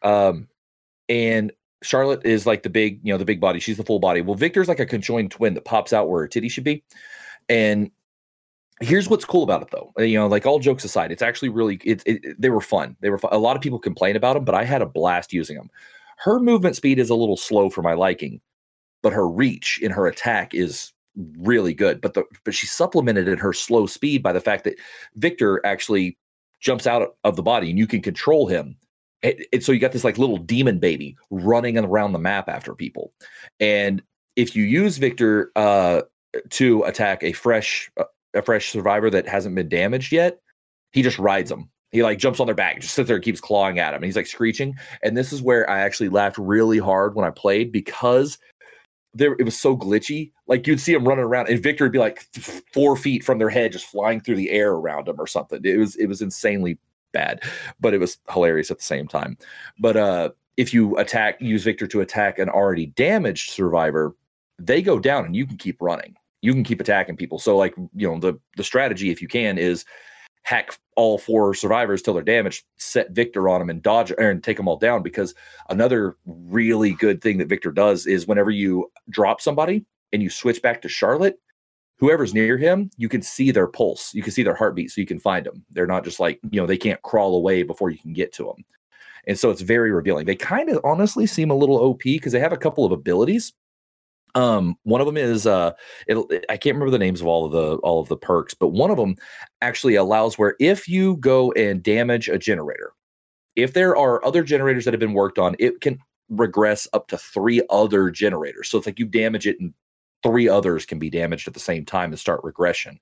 And Charlotte is like the big body. She's the full body. Well, Victor's like a conjoined twin that pops out where her titty should be. And here's what's cool about it, though. You know, like, all jokes aside, it's actually really they were fun. They were fun. A lot of people complain about them, but I had a blast using them. Her movement speed is a little slow for my liking, but her reach in her attack is really good. But she supplemented in her slow speed by the fact that Victor actually jumps out of the body and you can control him. And so you got this like little demon baby running around the map after people. And if you use Victor to attack a fresh survivor that hasn't been damaged yet, he just rides them. He like jumps on their back, just sits there and keeps clawing at him. And he's like screeching. And this is where I actually laughed really hard when I played, because it was so glitchy. Like, you'd see him running around and Victor would be like 4 feet from their head, just flying through the air around him or something. It was insanely bad, but it was hilarious at the same time. But if you use Victor to attack an already damaged survivor, they go down and you can keep running. You can keep attacking people. So, like, you know, the strategy, if you can, is hack all four survivors till they're damaged, set Victor on them and dodge and take them all down. Because another really good thing that Victor does is whenever you drop somebody and you switch back to Charlotte, whoever's near him, you can see their pulse. You can see their heartbeat, so you can find them. They're not just like, you know, they can't crawl away before you can get to them. And so it's very revealing. They kind of honestly seem a little OP because they have a couple of abilities. One of them is I can't remember the names of all of the perks, but one of them actually allows where if you go and damage a generator, if there are other generators that have been worked on, it can regress up to 3 other generators. So it's like you damage it and 3 others can be damaged at the same time and start regression.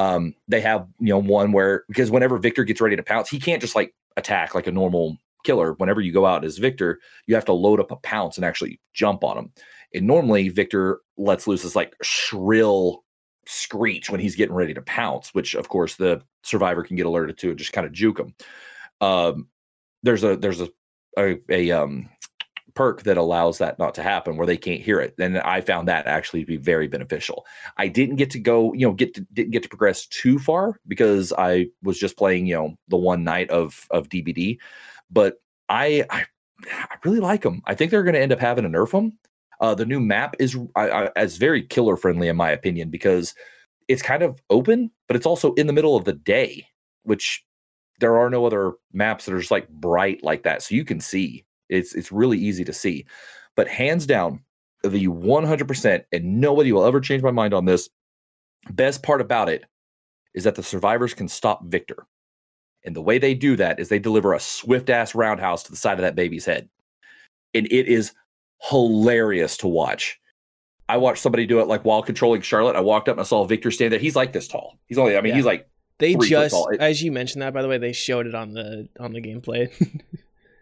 They have, you know, one where, because whenever Victor gets ready to pounce, he can't just like attack like a normal killer. Whenever you go out as Victor, you have to load up a pounce and actually jump on him. And normally Victor lets loose this like shrill screech when he's getting ready to pounce, which of course the survivor can get alerted to and just kind of juke him. There's a perk that allows that not to happen, where they can't hear it. And I found that actually to be very beneficial. I didn't get to go, you know, didn't get to progress too far because I was just playing, you know, the one night of DBD, but I really like them. I think they're going to end up having to nerf them. The new map is very killer friendly, in my opinion, because it's kind of open, but it's also in the middle of the day, which there are no other maps that are just like bright like that. So you can see. It's really easy to see. But hands down, the 100%, and nobody will ever change my mind on this, best part about it is that the survivors can stop Victor. And the way they do that is they deliver a swift-ass roundhouse to the side of that baby's head. And it is hilarious to watch. I watched somebody do it like while controlling Charlotte. I walked up and I saw Victor stand there. He's like this tall. He's only, he's like, they just, tall. As you mentioned that, by the way, they showed it on the gameplay.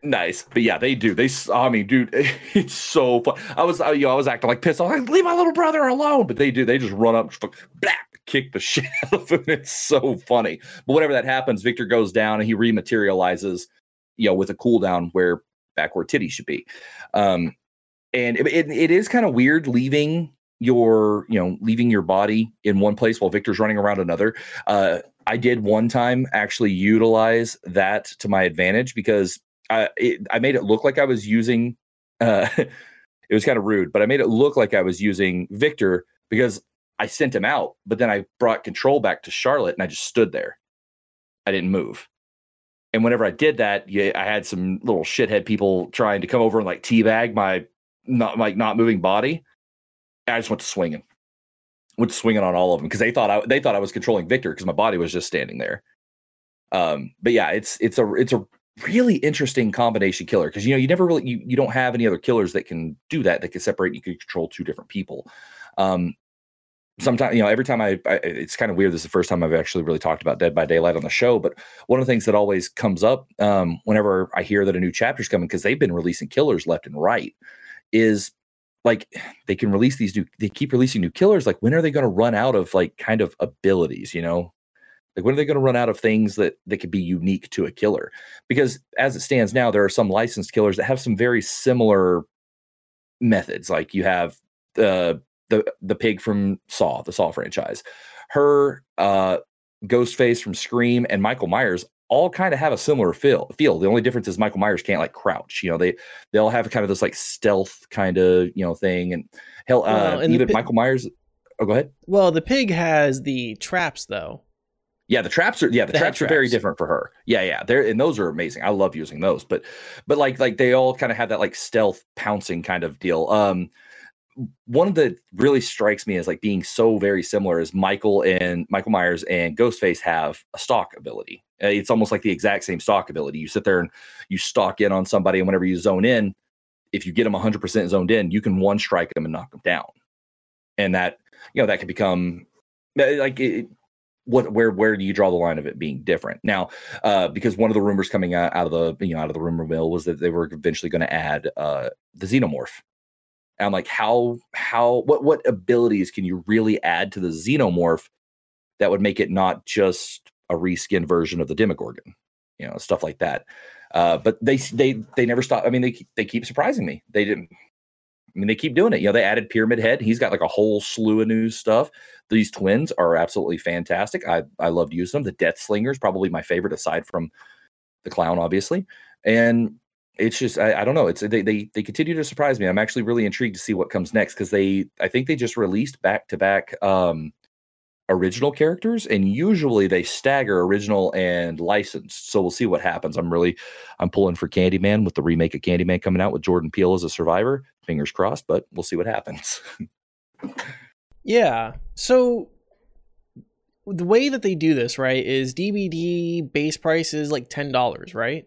Nice. But yeah, they do. Dude, it's so fun. I was acting like pissed off. Like, leave my little brother alone. But they do. They just run up, kick the shit out of him. It's so funny. But whenever that happens, Victor goes down and he rematerializes, you know, with a cooldown back where titty should be. And it is kind of weird leaving your body in one place while Victor's running around another. I did one time actually utilize that to my advantage because I made it look like I was using, it was kind of rude, but I made it look like I was using Victor because I sent him out, but then I brought control back to Charlotte and I just stood there. I didn't move. And whenever I did that, I had some little shithead people trying to come over and like teabag my not moving body. I just went to swinging. Went swinging on all of them because they thought I was controlling Victor because my body was just standing there. But yeah, it's a really interesting combination killer because, you know, you never really you don't have any other killers that can do that. That can separate. You can control two different people. Sometimes, you know, every time it's kind of weird. This is the first time I've actually really talked about Dead by Daylight on the show. But one of the things that always comes up whenever I hear that a new chapter's coming, because they've been releasing killers left and right, is like they keep releasing new killers. Like, when are they going to run out of like kind of abilities, you know? Like, when are they going to run out of things that could be unique to a killer? Because as it stands now, there are some licensed killers that have some very similar methods. Like, you have the pig from Saw, the Saw franchise, her, Ghostface from Scream, and Michael Myers all kind of have a similar feel. The only difference is Michael Myers can't like crouch. You know, they all have kind of this like stealth kind of, you know, thing. And hell, Michael Myers. Oh, go ahead. Well, the pig has the traps though. Yeah, the traps are very different for her. Yeah, and those are amazing. I love using those, but like they all kind of have that like stealth pouncing kind of deal. One that really strikes me as like being so very similar is Michael Myers and Ghostface have a stalk ability. It's almost like the exact same stalk ability. You sit there and you stalk in on somebody, and whenever you zone in, if you get them 100% zoned in, you can one strike them and knock them down. And that, you know, that could become like it. Where do you draw the line of it being different now? Because one of the rumors coming out of the rumor mill was that they were eventually going to add the Xenomorph. And I'm like, what abilities can you really add to the Xenomorph that would make it not just a reskin version of the Demogorgon, you know, stuff like that. But they never stop. I mean, they keep surprising me. They keep doing it. You know, they added Pyramid Head. He's got like a whole slew of new stuff. These twins are absolutely fantastic. I love to use them. The Death Slinger is probably my favorite, aside from the clown, obviously. And it's just, I don't know. It's they continue to surprise me. I'm actually really intrigued to see what comes next because I think they just released back-to-back original characters, and usually they stagger original and licensed. So we'll see what happens. I'm pulling for Candyman with the remake of Candyman coming out with Jordan Peele as a survivor. Fingers crossed, but we'll see what happens. Yeah. So the way that they do this, right, is DVD base price is like $10, right?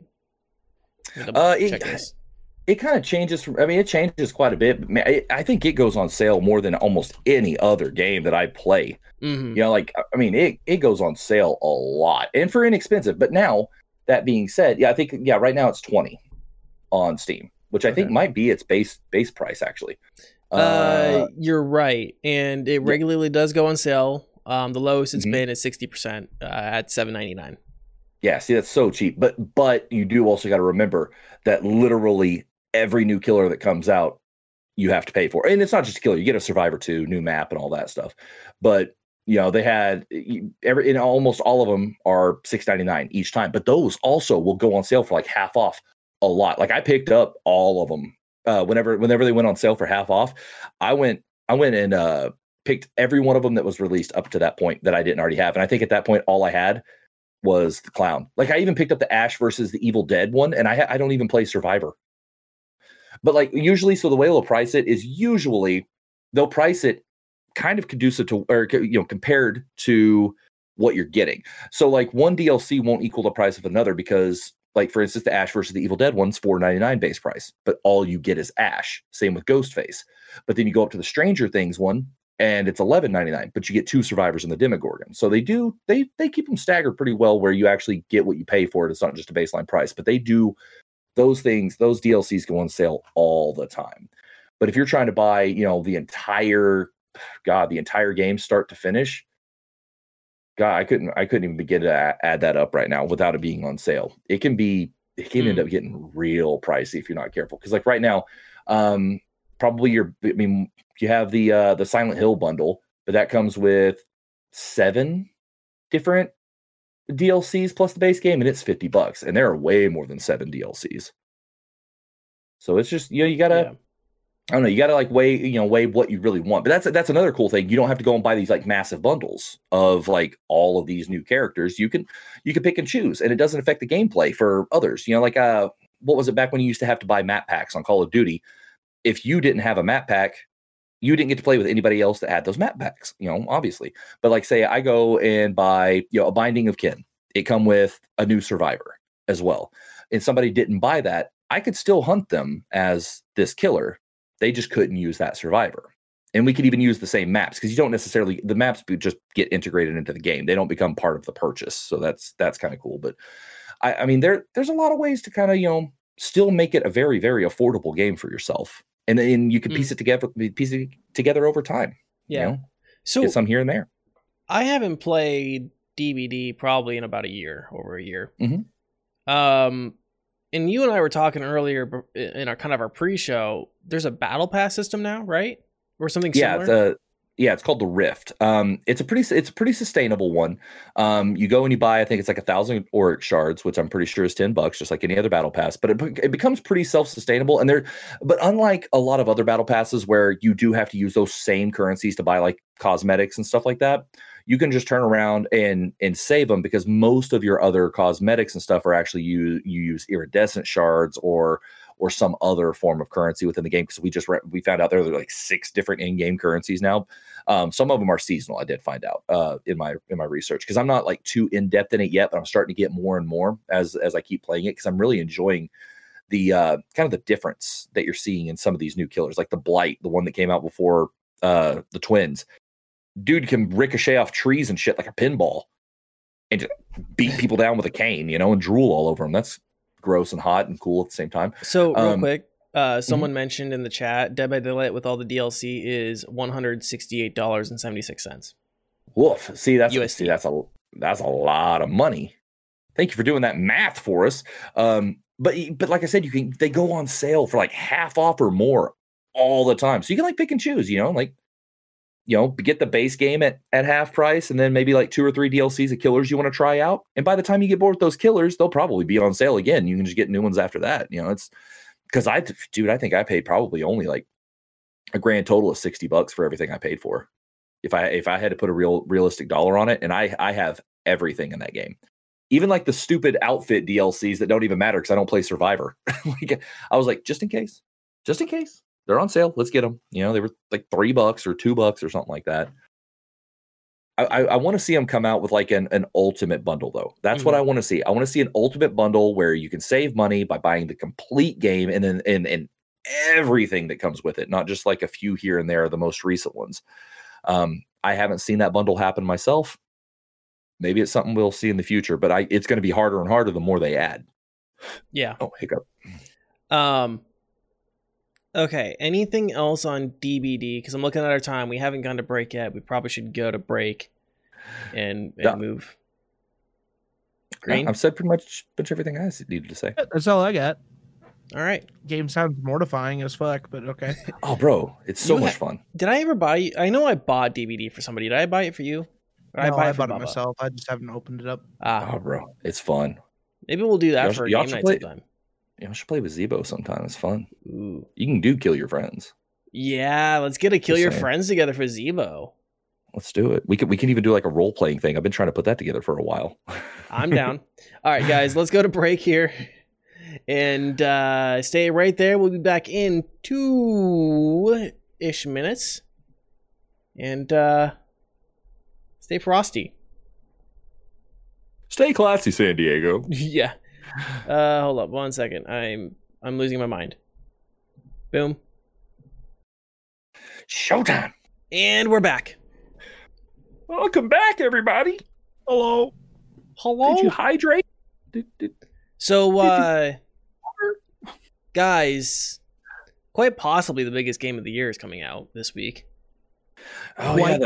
It kind of changes from, I mean, it changes quite a bit. But man, I think it goes on sale more than almost any other game that I play. Mm-hmm. You know, like, I mean, it goes on sale a lot and for inexpensive. But now, that being said, yeah, I think, yeah, right now it's $20 on Steam, which I think might be its base price, actually. You're right. And it regularly does go on sale. The lowest it's been is 60% at $7.99. Yeah, see, that's so cheap. But you do also got to remember that literally every new killer that comes out, you have to pay for. And it's not just a killer. You get a survivor too, new map and all that stuff. But, you know, they had every, and almost all of them are $6.99 each time. But those also will go on sale for like half off a lot. Like, I picked up all of them. Whenever they went on sale for half off, I went and picked every one of them that was released up to that point that I didn't already have. And I think at that point, all I had was the clown. Like, I even picked up the Ash versus the Evil Dead one, and I don't even play Survivor. But like, usually, so the way they'll price it is usually they'll price it kind of conducive to, or, you know, compared to what you're getting. So like, one DLC won't equal the price of another because, like, for instance, the Ash versus the Evil Dead one's $4.99 base price, but all you get is Ash. Same with Ghostface. But then you go up to the Stranger Things one, and it's $11.99, but you get two survivors in the Demogorgon. So they keep them staggered pretty well, where you actually get what you pay for it. It's not just a baseline price, but they do those things. Those DLCs go on sale all the time. But if you're trying to buy, you know, the entire game start to finish, God, I couldn't even begin to add that up right now without it being on sale. It can end up getting real pricey if you're not careful. Because like right now, probably you have the Silent Hill bundle, but that comes with 7 different DLCs plus the base game, and it's $50. And there are way more than 7 DLCs. So it's just, you know, you gotta I don't know. You got to like weigh what you really want. But that's another cool thing. You don't have to go and buy these like massive bundles of like all of these new characters. You can pick and choose, and it doesn't affect the gameplay for others. You know, like what was it back when you used to have to buy map packs on Call of Duty? If you didn't have a map pack, you didn't get to play with anybody else that had those map packs. You know, obviously. But like, say I go and buy a Binding of Kin. It come with a new survivor as well, and somebody didn't buy that. I could still hunt them as this killer. They just couldn't use that survivor. And we could even use the same maps, because you don't necessarily, the maps just get integrated into the game. They don't become part of the purchase. So that's kind of cool. But I mean, there's a lot of ways to kind of, still make it a very, very affordable game for yourself. And then you can piece it together over time. Yeah. So get some here and there. I haven't played DBD probably in about over a year. Mm-hmm. And you and I were talking earlier in our kind of our pre-show. There's a battle pass system now, right? Or something similar. It's called the Rift. It's a pretty sustainable one. You go and you buy, I think it's like 1,000 Oryx shards, which I'm pretty sure is $10, just like any other battle pass. But it becomes pretty self-sustainable. But unlike a lot of other battle passes where you do have to use those same currencies to buy like cosmetics and stuff like that, you can just turn around and save them, because most of your other cosmetics and stuff are actually you use iridescent shards or some other form of currency within the game. Because we found out there are like 6 different in-game currencies now. Some of them are seasonal, I did find out in my research, because I'm not like too in-depth in it yet, but I'm starting to get more and more as I keep playing it, because I'm really enjoying the kind of the difference that you're seeing in some of these new killers, like the Blight, the one that came out before the Twins. Dude can ricochet off trees and shit like a pinball and just beat people down with a cane, and drool all over them. That's gross and hot and cool at the same time. So real quick, someone mentioned in the chat, Dead by Daylight with all the DLC is $168.76. Woof. See, that's a lot of money. Thank you for doing that math for us. But like I said, they go on sale for like half off or more all the time. So you can like pick and choose, get the base game at half price, and then maybe like 2 or 3 DLCs of killers you want to try out. And by the time you get bored with those killers, they'll probably be on sale again. You can just get new ones after that. It's because I think I paid probably only like a grand total of $60 for everything I paid for. If I had to put a realistic dollar on it, and I have everything in that game. Even like the stupid outfit DLCs that don't even matter because I don't play Survivor. Like, I was like, just in case. They're on sale. Let's get them. They were like $3 or $2 or something like that. I want to see them come out with like an ultimate bundle, though. That's what I want to see. I want to see an ultimate bundle where you can save money by buying the complete game and then and everything that comes with it, not just like a few here and there, the most recent ones. I haven't seen that bundle happen myself. Maybe it's something we'll see in the future, but it's going to be harder and harder the more they add. Yeah. Oh, hiccup. Okay, anything else on DBD? Because I'm looking at our time. We haven't gone to break yet. We probably should go to break and move. Green? I've said pretty much everything I needed to say. That's all I got. All right. Game sounds mortifying as fuck, but okay. Oh, bro, it's so much fun. Did I ever buy you? I know I bought DBD for somebody. Did I buy it for you? Or no, I bought it myself. I just haven't opened it up. Oh, bro, it's fun. Maybe we'll do that for a game night sometime. I should play with Zeebo sometime. It's fun. Ooh. You can do Kill Your Friends. Yeah, let's get a Kill Your Friends together for Zeebo. Let's do it. We can even do like a role-playing thing. I've been trying to put that together for a while. I'm down. All right, guys, let's go to break here. And stay right there. We'll be back in 2-ish minutes. And stay frosty. Stay classy, San Diego. Yeah. Hold up one second. I'm losing my mind. Boom. Showtime. And we're back. Welcome back, everybody. Hello. Did you hydrate? So, guys, quite possibly the biggest game of the year is coming out this week. Oh, quite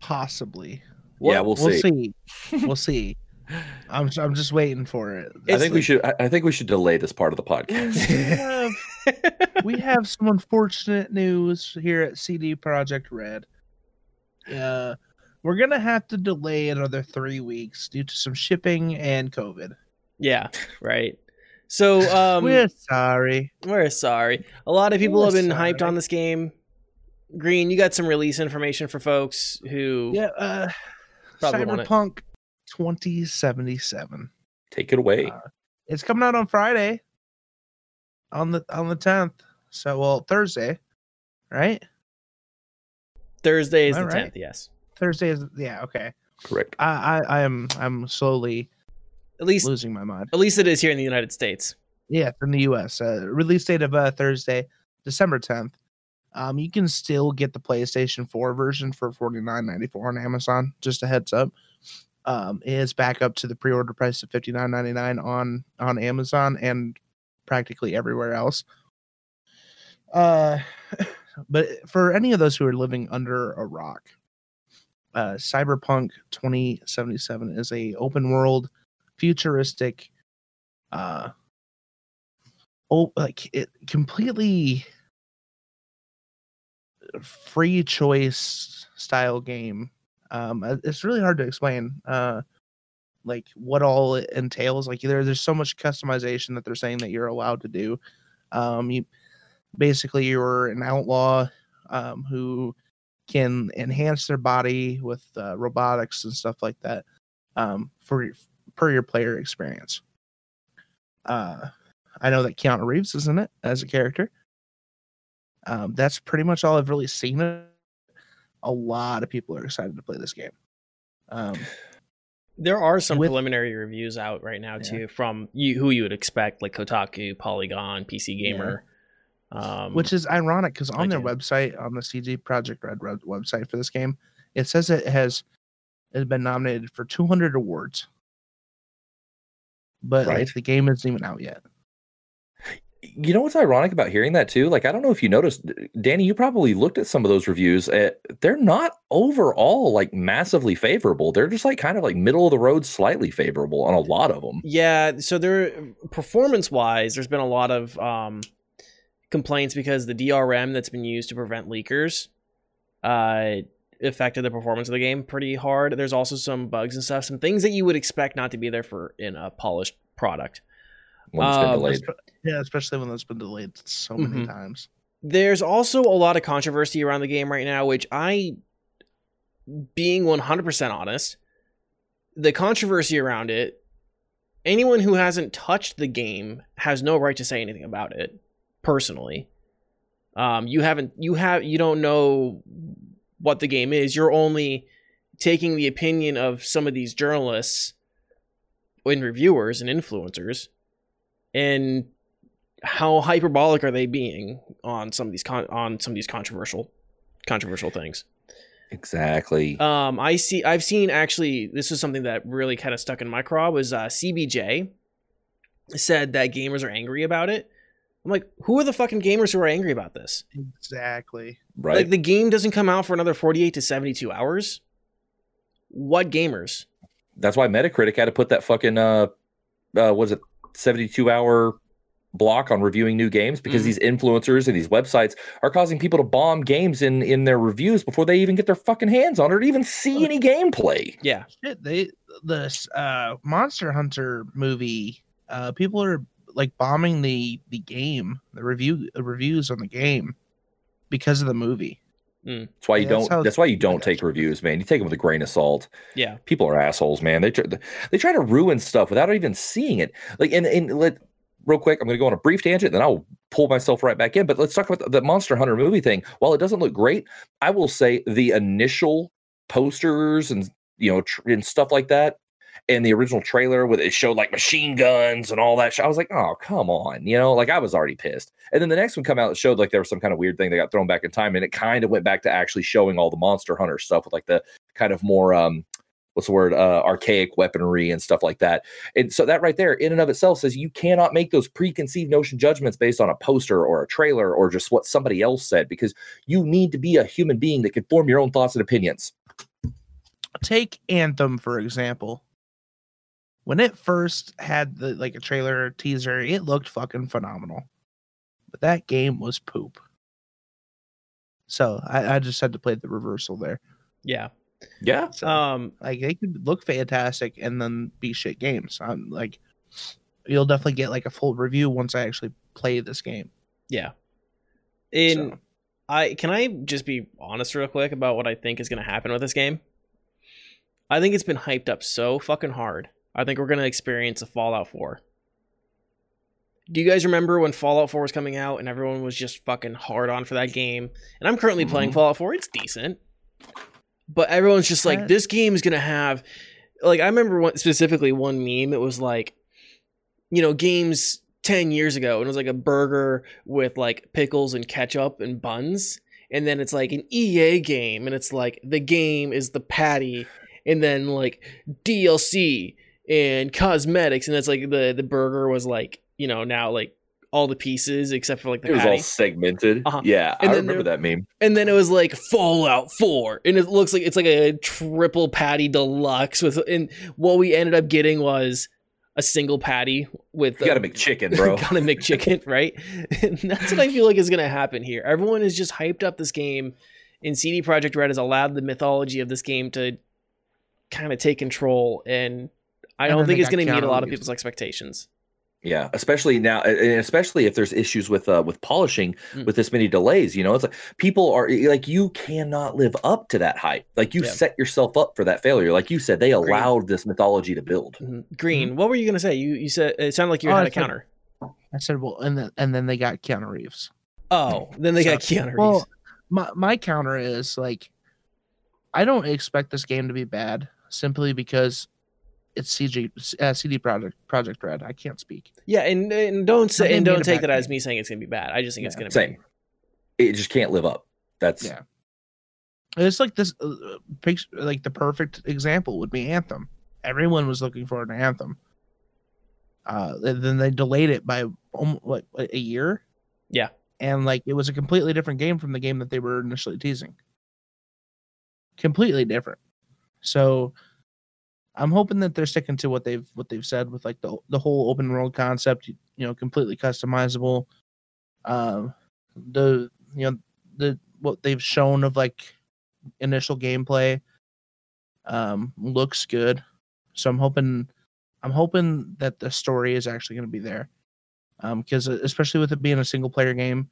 possibly. Yeah, we'll see. We'll see. I'm just waiting for it. I think we should delay this part of the podcast. we have some unfortunate news here at CD Projekt Red. We're gonna have to delay another 3 weeks due to some shipping and COVID. Yeah, right. So we're sorry. We're sorry. A lot of people have been hyped on this game. Green, you got some release information for folks who Cyberpunk 2077. Take it away. It's coming out on Friday. On the 10th. So Thursday, right? Thursday is the 10th, yes. Thursday is okay. Correct. I'm slowly at least losing my mind. At least it is here in the United States. Yeah, from the US. Release date of Thursday, December 10th. You can still get the PlayStation 4 version for $49.94 on Amazon. Just a heads up. It's back up to the pre-order price of $59.99 on Amazon and practically everywhere else. But for any of those who are living under a rock, Cyberpunk 2077 is a open world, futuristic, completely free choice style game. It's really hard to explain like what all it entails. Like there's so much customization that they're saying that you're allowed to do. You're an outlaw who can enhance their body with robotics and stuff like that per your player experience. I know that Keanu Reeves is in it as a character. That's pretty much all I've really seen. A lot of people are excited to play this game. There are some preliminary reviews out right now too from who you would expect, like Kotaku, Polygon, PC Gamer. Yeah. Which is ironic because on their website, on the CD Projekt Red website for this game, it says it has been nominated for 200 awards, but like, the game isn't even out yet. You know what's ironic about hearing that too? Like I don't know if you noticed, Danny, you probably looked at some of those reviews. They're not overall like massively favorable. They're just like kind of like middle of the road, slightly favorable on a lot of them. Yeah. So they're performance wise, there's been a lot of complaints because the DRM that's been used to prevent leakers affected the performance of the game pretty hard. There's also some bugs and stuff, some things that you would expect not to be there for in a polished product. When it's been delayed. Yeah, especially when it's been delayed so many times. There's also a lot of controversy around the game right now, which I, being 100% honest, the controversy around it, anyone who hasn't touched the game has no right to say anything about it. Personally, you don't know what the game is. You're only taking the opinion of some of these journalists and reviewers and influencers, and how hyperbolic are they being on some of these controversial things. Exactly. I've seen, actually, this is something that really kind of stuck in my craw, was CBJ said that gamers are angry about it. I'm like, who are the fucking gamers who are angry about this? Exactly. Right. Like, the game doesn't come out for another 48 to 72 hours. What gamers? That's why Metacritic had to put that fucking, 72-hour block on reviewing new games, because these influencers and these websites are causing people to bomb games in their reviews before they even get their fucking hands on it or even see any gameplay. Yeah. Shit, the Monster Hunter movie, people are like bombing the game, the reviews on the game because of the movie. That's why you don't take reviews, man. You take them with a grain of salt. Yeah. People are assholes, man. They try to ruin stuff without even seeing it. Like, real quick, I'm going to go on a brief tangent, then I'll pull myself right back in. But let's talk about the Monster Hunter movie thing. While it doesn't look great, I will say the initial posters and, you know, and stuff like that, and the original trailer where it showed like machine guns and all that shit, I was like, oh, come on. You know, like I was already pissed. And then the next one come out that showed like there was some kind of weird thing that got thrown back in time, and it kind of went back to actually showing all the Monster Hunter stuff with like the kind of more, archaic weaponry and stuff like that. And so that right there in and of itself says you cannot make those preconceived notion judgments based on a poster or a trailer or just what somebody else said, because you need to be a human being that can form your own thoughts and opinions. Take Anthem, for example. When it first had a trailer or teaser, it looked fucking phenomenal. But that game was poop. So I just had to play the reversal there. Yeah. Yeah. So, they could look fantastic and then be shit games. I'm like, you'll definitely get like a full review once I actually play this game. Yeah. Can I just be honest real quick about what I think is going to happen with this game? I think it's been hyped up so fucking hard. I think we're going to experience a Fallout 4. Do you guys remember when Fallout 4 was coming out and everyone was just fucking hard on for that game? And I'm currently playing Fallout 4. It's decent. But everyone's just like, this game is going to have... Like, I remember one meme. It was like, you know, games 10 years ago. And it was like a burger with like pickles and ketchup and buns. And then it's like an EA game. And it's like the game is the patty. And then like DLC and cosmetics. And that's like the burger was like, you know, now like all the pieces except for like the patty. It was all segmented. Uh-huh. Yeah, I remember that meme. And then it was like Fallout 4. And it looks like it's like a triple patty deluxe. And what we ended up getting was a single patty with... You got a McChicken, bro. Got a McChicken, right? And that's what I feel like is going to happen here. Everyone is just hyped up this game. And CD Projekt Red has allowed the mythology of this game to kind of take control. And I don't think it's going to meet a lot of people's expectations. Yeah, especially now, and especially if there's issues with polishing with this many delays, you know, it's like people are like, you cannot live up to that hype. Like you set yourself up for that failure. Like you said, they allowed this mythology to build. What were you going to say? You said it sounded like you had a counter. I said, well, and then they got Keanu Reeves. Oh, then they got Keanu Reeves. Well, my counter is like, I don't expect this game to be bad simply because it's CD Projekt Red. I can't speak. Yeah, and don't take that as me saying it's gonna be bad. I just think it's gonna be same. It just can't live up. That's It's like this picture, like the perfect example would be Anthem. Everyone was looking for an Anthem. Then they delayed it by what, a year. Yeah, and like it was a completely different game from the game that they were initially teasing. Completely different. So I'm hoping that they're sticking to what they've said with like the whole open world concept, you know, completely customizable. What they've shown of like initial gameplay looks good. So I'm hoping that the story is actually going to be there. Because especially with it being a single player game,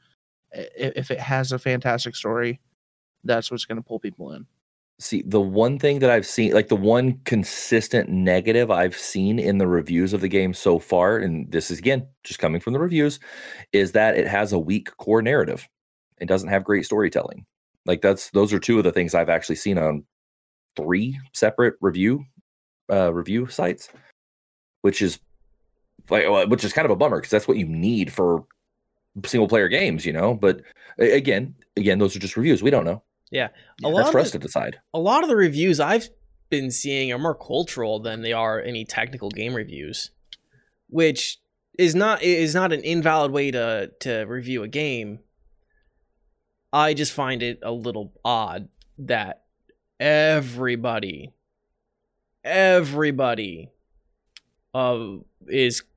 if it has a fantastic story, that's what's going to pull people in. See, the one thing that I've seen, like the one consistent negative I've seen in the reviews of the game so far, and this is, again, just coming from the reviews, is that it has a weak core narrative. It doesn't have great storytelling. Like those are two of the things I've actually seen on 3 separate review sites, which is kind of a bummer because that's what you need for single player games, you know? But again, those are just reviews. We don't know. Yeah, that's for us to decide. A lot of the reviews I've been seeing are more cultural than they are any technical game reviews, which is not an invalid way to review a game. I just find it a little odd that everybody is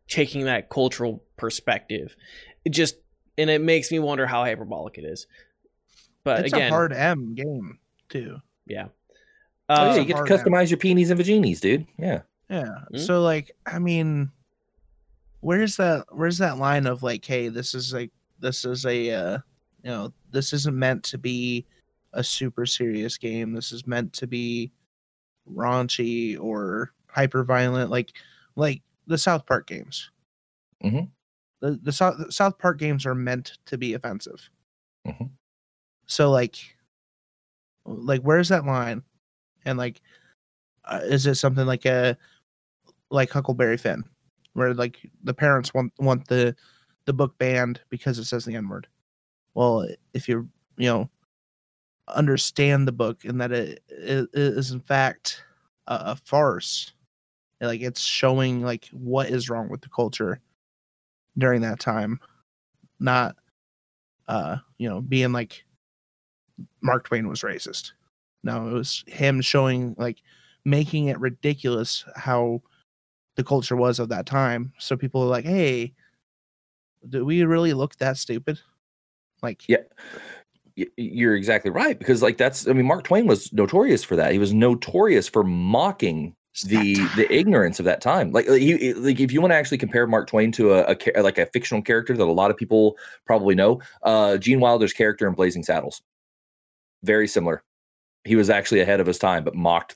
taking that cultural perspective. It makes me wonder how hyperbolic it is. But it's a hard M game too. Yeah. You get to customize your peenies and vaginis, dude. Yeah. Yeah. Mm-hmm. So like, I mean, where's that line of like, hey, this isn't meant to be a super serious game. This is meant to be raunchy or hyper violent, like the South Park games. Mm-hmm. The South Park games are meant to be offensive. Mm-hmm. So like where's that line? And like, is it something like Huckleberry Finn, where like the parents want the book banned because it says the N-word? Well, if you understand the book and that it is in fact a farce, and like it's showing like what is wrong with the culture during that time, not being like, Mark Twain was racist. No, it was him showing, like, making it ridiculous how the culture was of that time. So people are like, hey, do we really look that stupid? Like, yeah, you're exactly right. Because, like, Mark Twain was notorious for that. He was notorious for mocking the ignorance of that time. Like if you want to actually compare Mark Twain to a fictional character that a lot of people probably know, Gene Wilder's character in Blazing Saddles, very similar. He was actually ahead of his time, but mocked.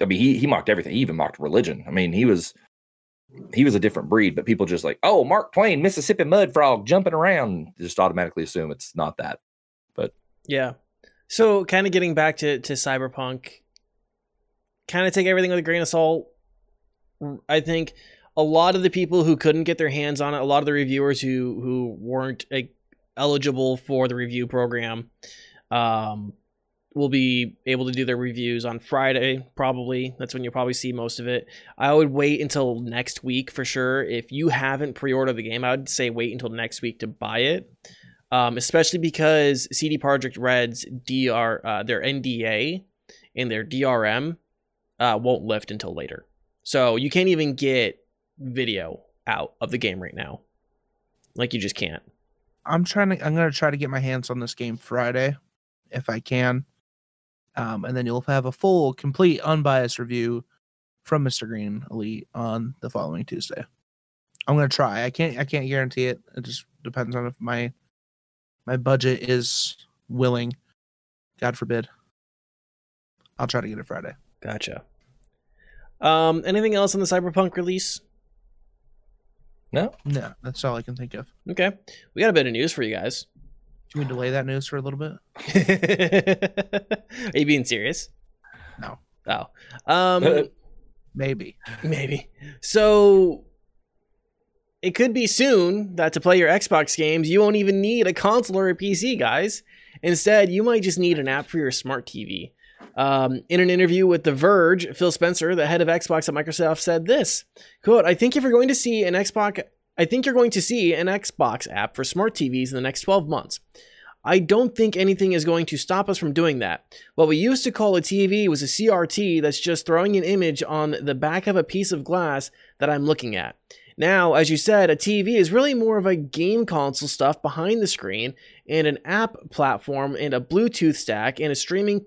I mean, he mocked everything. He even mocked religion. I mean, he was a different breed, but people just like, oh, Mark Twain, Mississippi mud frog jumping around, just automatically assume it's not that. But yeah, so kind of getting back to Cyberpunk. Kind of take everything with a grain of salt. I think a lot of the people who couldn't get their hands on it, a lot of the reviewers who weren't eligible for the review program, will be able to do their reviews on Friday, probably. That's when you'll probably see most of it. I would wait until next week for sure. If you haven't pre-ordered the game, I would say wait until next week to buy it, especially because CD Projekt Red's their NDA and their DRM won't lift until later. So you can't even get video out of the game right now. Like, you just can't. I'm going to try to get my hands on this game Friday if I can. And then you'll have a full, complete, unbiased review from Mr. Green Elite on the following Tuesday. I'm going to try. I can't guarantee it. It just depends on if my budget is willing. God forbid. I'll try to get it Friday. Gotcha. Anything else on the Cyberpunk release? No, that's all I can think of. Okay. We got a bit of news for you guys. Can we delay that news for a little bit? Are you being serious? No. Oh. Maybe. So it could be soon that to play your Xbox games, you won't even need a console or a PC, guys. Instead, you might just need an app for your smart TV. In an interview with The Verge, Phil Spencer, the head of Xbox at Microsoft, said this, quote, I think you're going to see an Xbox app for smart TVs in the next 12 months. I don't think anything is going to stop us from doing that. What we used to call a TV was a CRT, that's just throwing an image on the back of a piece of glass that I'm looking at. Now, as you said, a TV is really more of a game console stuff behind the screen, and an app platform, and a Bluetooth stack, and a streaming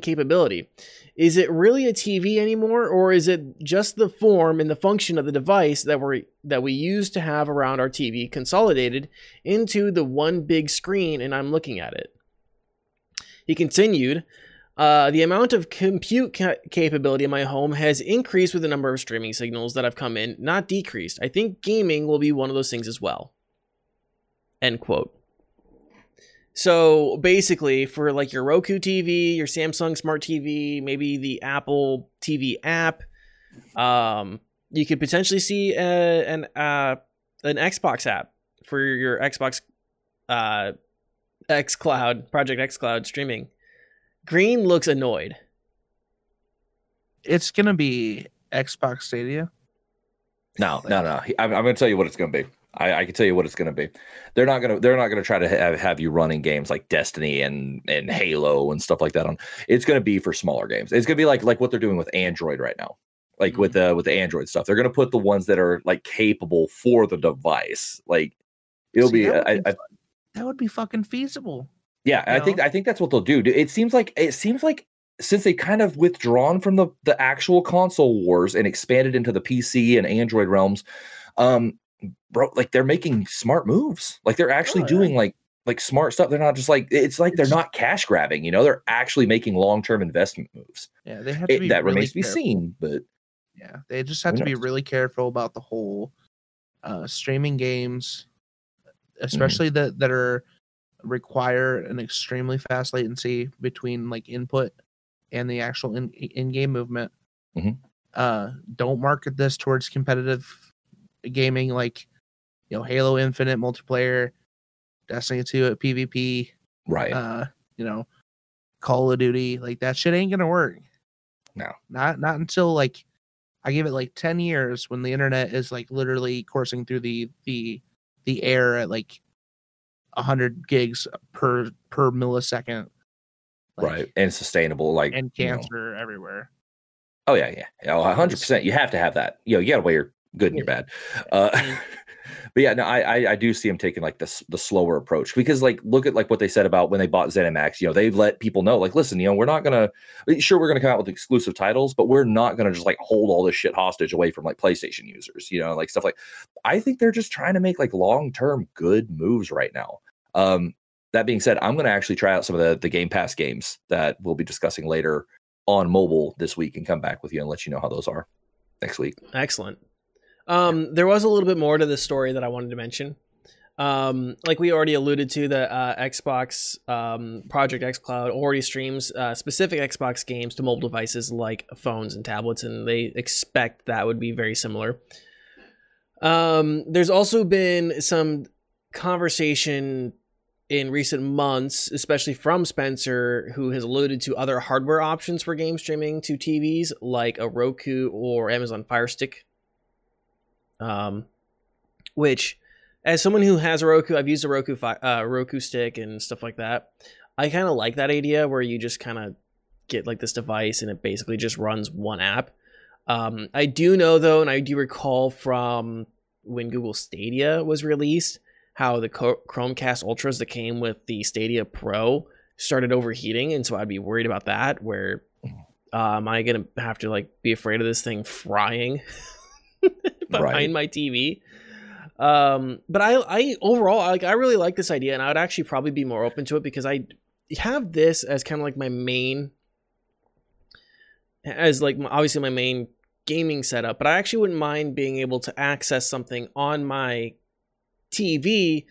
capability. Is it really a TV anymore, or is it just the form and the function of the device that we used to have around our TV consolidated into the one big screen and I'm looking at it? He continued, the amount of compute capability in my home has increased with the number of streaming signals that have come in, not decreased. I think gaming will be one of those things as well. End quote. So basically, for like your Roku TV, your Samsung Smart TV, maybe the Apple TV app, you could potentially see an Xbox app for your Xbox Project xCloud streaming. Green looks annoyed. It's gonna be Xbox Stadia. No. I'm gonna tell you what it's gonna be. I can tell you what it's going to be. They're not going to try to have you running games like Destiny and Halo and stuff like that. It's going to be for smaller games. It's going to be like what they're doing with Android right now, like mm-hmm. with the Android stuff. They're going to put the ones that are like capable for the device. Like that would be fucking feasible. Yeah, I think that's what they'll do. It seems like. Since they kind of withdrawn from the actual console wars and expanded into the PC and Android realms, bro, like they're making smart moves. Like they're actually doing like smart stuff. They're not just like they're not cash grabbing. You know, they're actually making long-term investment moves. Yeah, they have to be. That really remains to be seen, but yeah, they just have to be really careful about the whole streaming games, especially that require an extremely fast latency between like input and the actual in-game movement. Mm-hmm. Don't market this towards competitive gaming, like, you know, Halo Infinite multiplayer, Destiny 2 at PvP, right? You know, Call of Duty, like that shit ain't gonna work. No, not until like I give it like 10 years when the internet is like literally coursing through the air at like 100 gigs per millisecond, like, right? And sustainable, like, and cancer everywhere. Oh yeah, 100%. You have to have that. You know, you gotta weigh your good and your bad. But yeah, no, I do see them taking like the slower approach, because like look at like what they said about when they bought ZeniMax. You know, they've let people know like, listen, you know, we're not gonna, sure, we're gonna come out with exclusive titles, but we're not gonna just like hold all this shit hostage away from like PlayStation users. You know, like stuff like. I think they're just trying to make like long term good moves right now. That being said, I'm gonna actually try out some of the Game Pass games that we'll be discussing later on mobile this week, and come back with you and let you know how those are next week. Excellent. There was a little bit more to this story that I wanted to mention. Like we already alluded to, the Xbox Project xCloud already streams specific Xbox games to mobile devices like phones and tablets, and they expect that would be very similar. There's also been some conversation in recent months, especially from Spencer, who has alluded to other hardware options for game streaming to TVs, like a Roku or Amazon Fire Stick. Which, as someone who has a Roku, I've used a Roku stick and stuff like that. I kind of like that idea where you just kind of get like this device and it basically just runs one app. I do know though, and I do recall from when Google Stadia was released, how the Chromecast Ultras that came with the Stadia Pro started overheating. And so I'd be worried about that, where am I going to have to like be afraid of this thing frying behind my TV? But I overall, like, I really like this idea, and I would actually probably be more open to it, because I have this as kind of like my main gaming setup, but I actually wouldn't mind being able to access something on my TV,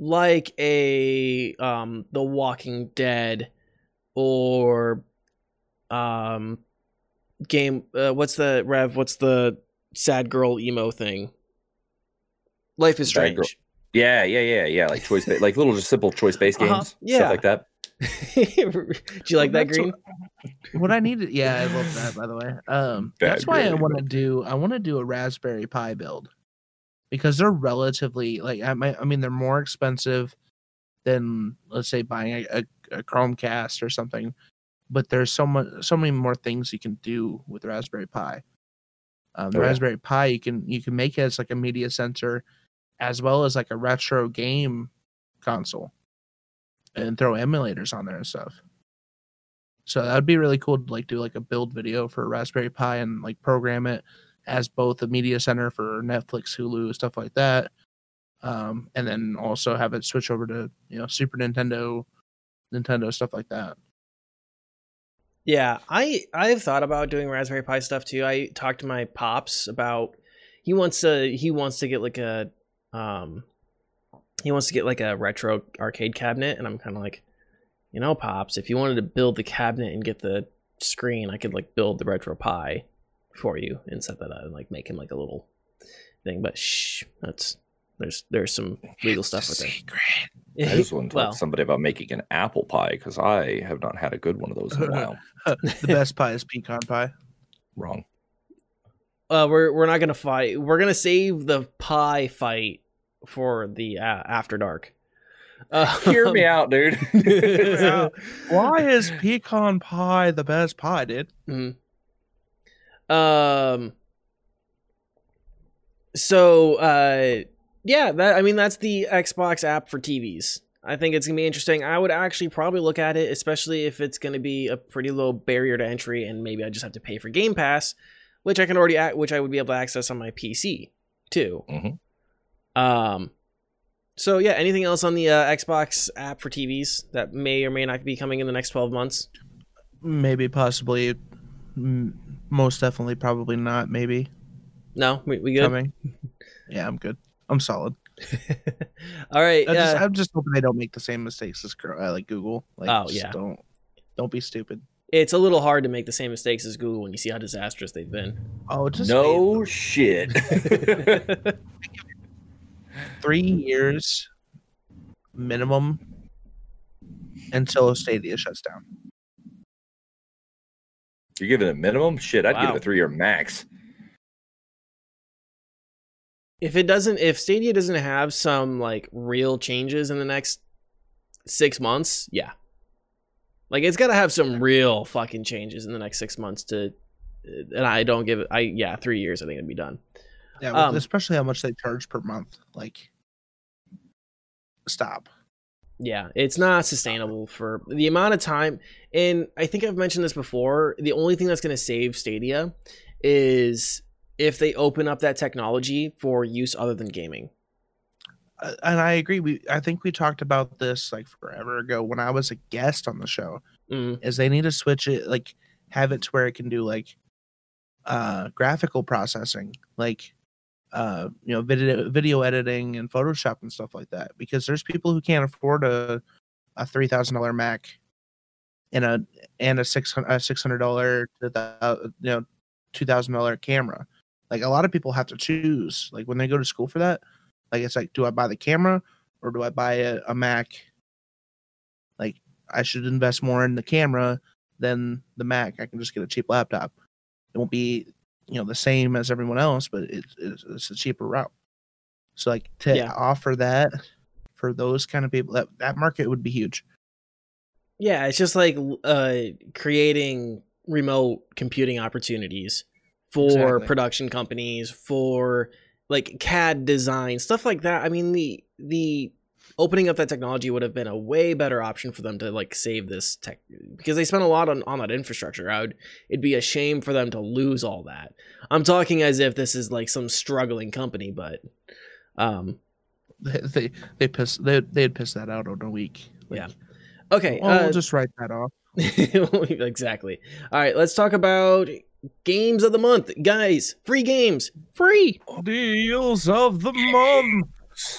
like a The Walking Dead, or game, what's the sad girl emo thing, Life is Strange. Yeah, like choice like little just simple choice-based games, stuff like that. Do you like that, Green? What I needed. Yeah, I love that, by the way. That's why I want to do a Raspberry Pi build, because they're relatively like, I mean they're more expensive than, let's say, buying a Chromecast or something, but there's so many more things you can do with Raspberry Pi. Raspberry Pi, you can make it as like a media center, as well as like a retro game console, and throw emulators on there and stuff. So that would be really cool to like do like a build video for Raspberry Pi and like program it as both a media center for Netflix, Hulu, stuff like that, and then also have it switch over to, you know, Super Nintendo stuff like that. Yeah, I've thought about doing Raspberry Pi stuff too. I talked to my pops about, he wants to get like a retro arcade cabinet, and I'm kind of like, you know, Pops, if you wanted to build the cabinet and get the screen, I could like build the retro Pi for you and set that up and like make him like a little thing. But shh, there's some legal stuff with it. I just want to talk to somebody about making an apple pie, because I have not had a good one of those in a while. The best pie is pecan pie. Wrong. We're not gonna fight. We're gonna save the pie fight for the after dark. Hear me out, dude. Why is pecan pie the best pie, dude? Mm-hmm. So. Yeah, that's the Xbox app for TVs. I think it's going to be interesting. I would actually probably look at it, especially if it's going to be a pretty low barrier to entry, and maybe I just have to pay for Game Pass, which I would be able to access on my PC too. Mm-hmm. So yeah, anything else on the Xbox app for TVs that may or may not be coming in the next 12 months? Maybe, possibly, most definitely, probably not, maybe. No, we good? Coming. Yeah, I'm good. I'm solid. All right. I'm just hoping they don't make the same mistakes as like Google. Like, don't be stupid. It's a little hard to make the same mistakes as Google when you see how disastrous they've been. Oh, just no shit. 3 years minimum until Stadia shuts down. You're giving a minimum? Shit, I'd give it a 3-year max. If Stadia doesn't have some like real changes in the next 6 months, yeah. Like, it's got to have some real fucking changes in the next 6 months to, and I don't give it, 3 years I think it'd be done. Yeah, well, especially how much they charge per month. Like, stop. Yeah, it's not sustainable for the amount of time. And I think I've mentioned this before. The only thing that's going to save Stadia is if they open up that technology for use other than gaming. And I agree. I think we talked about this like forever ago when I was a guest on the show. Mm-hmm. Is they need to switch it, like have it to where it can do like graphical processing, like video editing and Photoshop and stuff like that. Because there's people who can't afford a $3,000 Mac and a $600 $2,000 camera. Like a lot of people have to choose. Like when they go to school for that. Like, it's like, do I buy the camera or do I buy a Mac? Like, I should invest more in the camera than the Mac. I can just get a cheap laptop. It won't be, the same as everyone else, but it's a cheaper route. So, like, offer that for those kind of people, that market would be huge. Yeah, it's just like creating remote computing opportunities for production companies, for like CAD design, stuff like that. I mean, the opening up that technology would have been a way better option for them to like save this tech, because they spent a lot on that infrastructure. It'd be a shame for them to lose all that. I'm talking as if this is like some struggling company, but they'd piss that out in a week. Like, yeah. Okay. We'll just write that off. Exactly. All right. Let's talk about games of the month, guys. Free games, free deals of the month.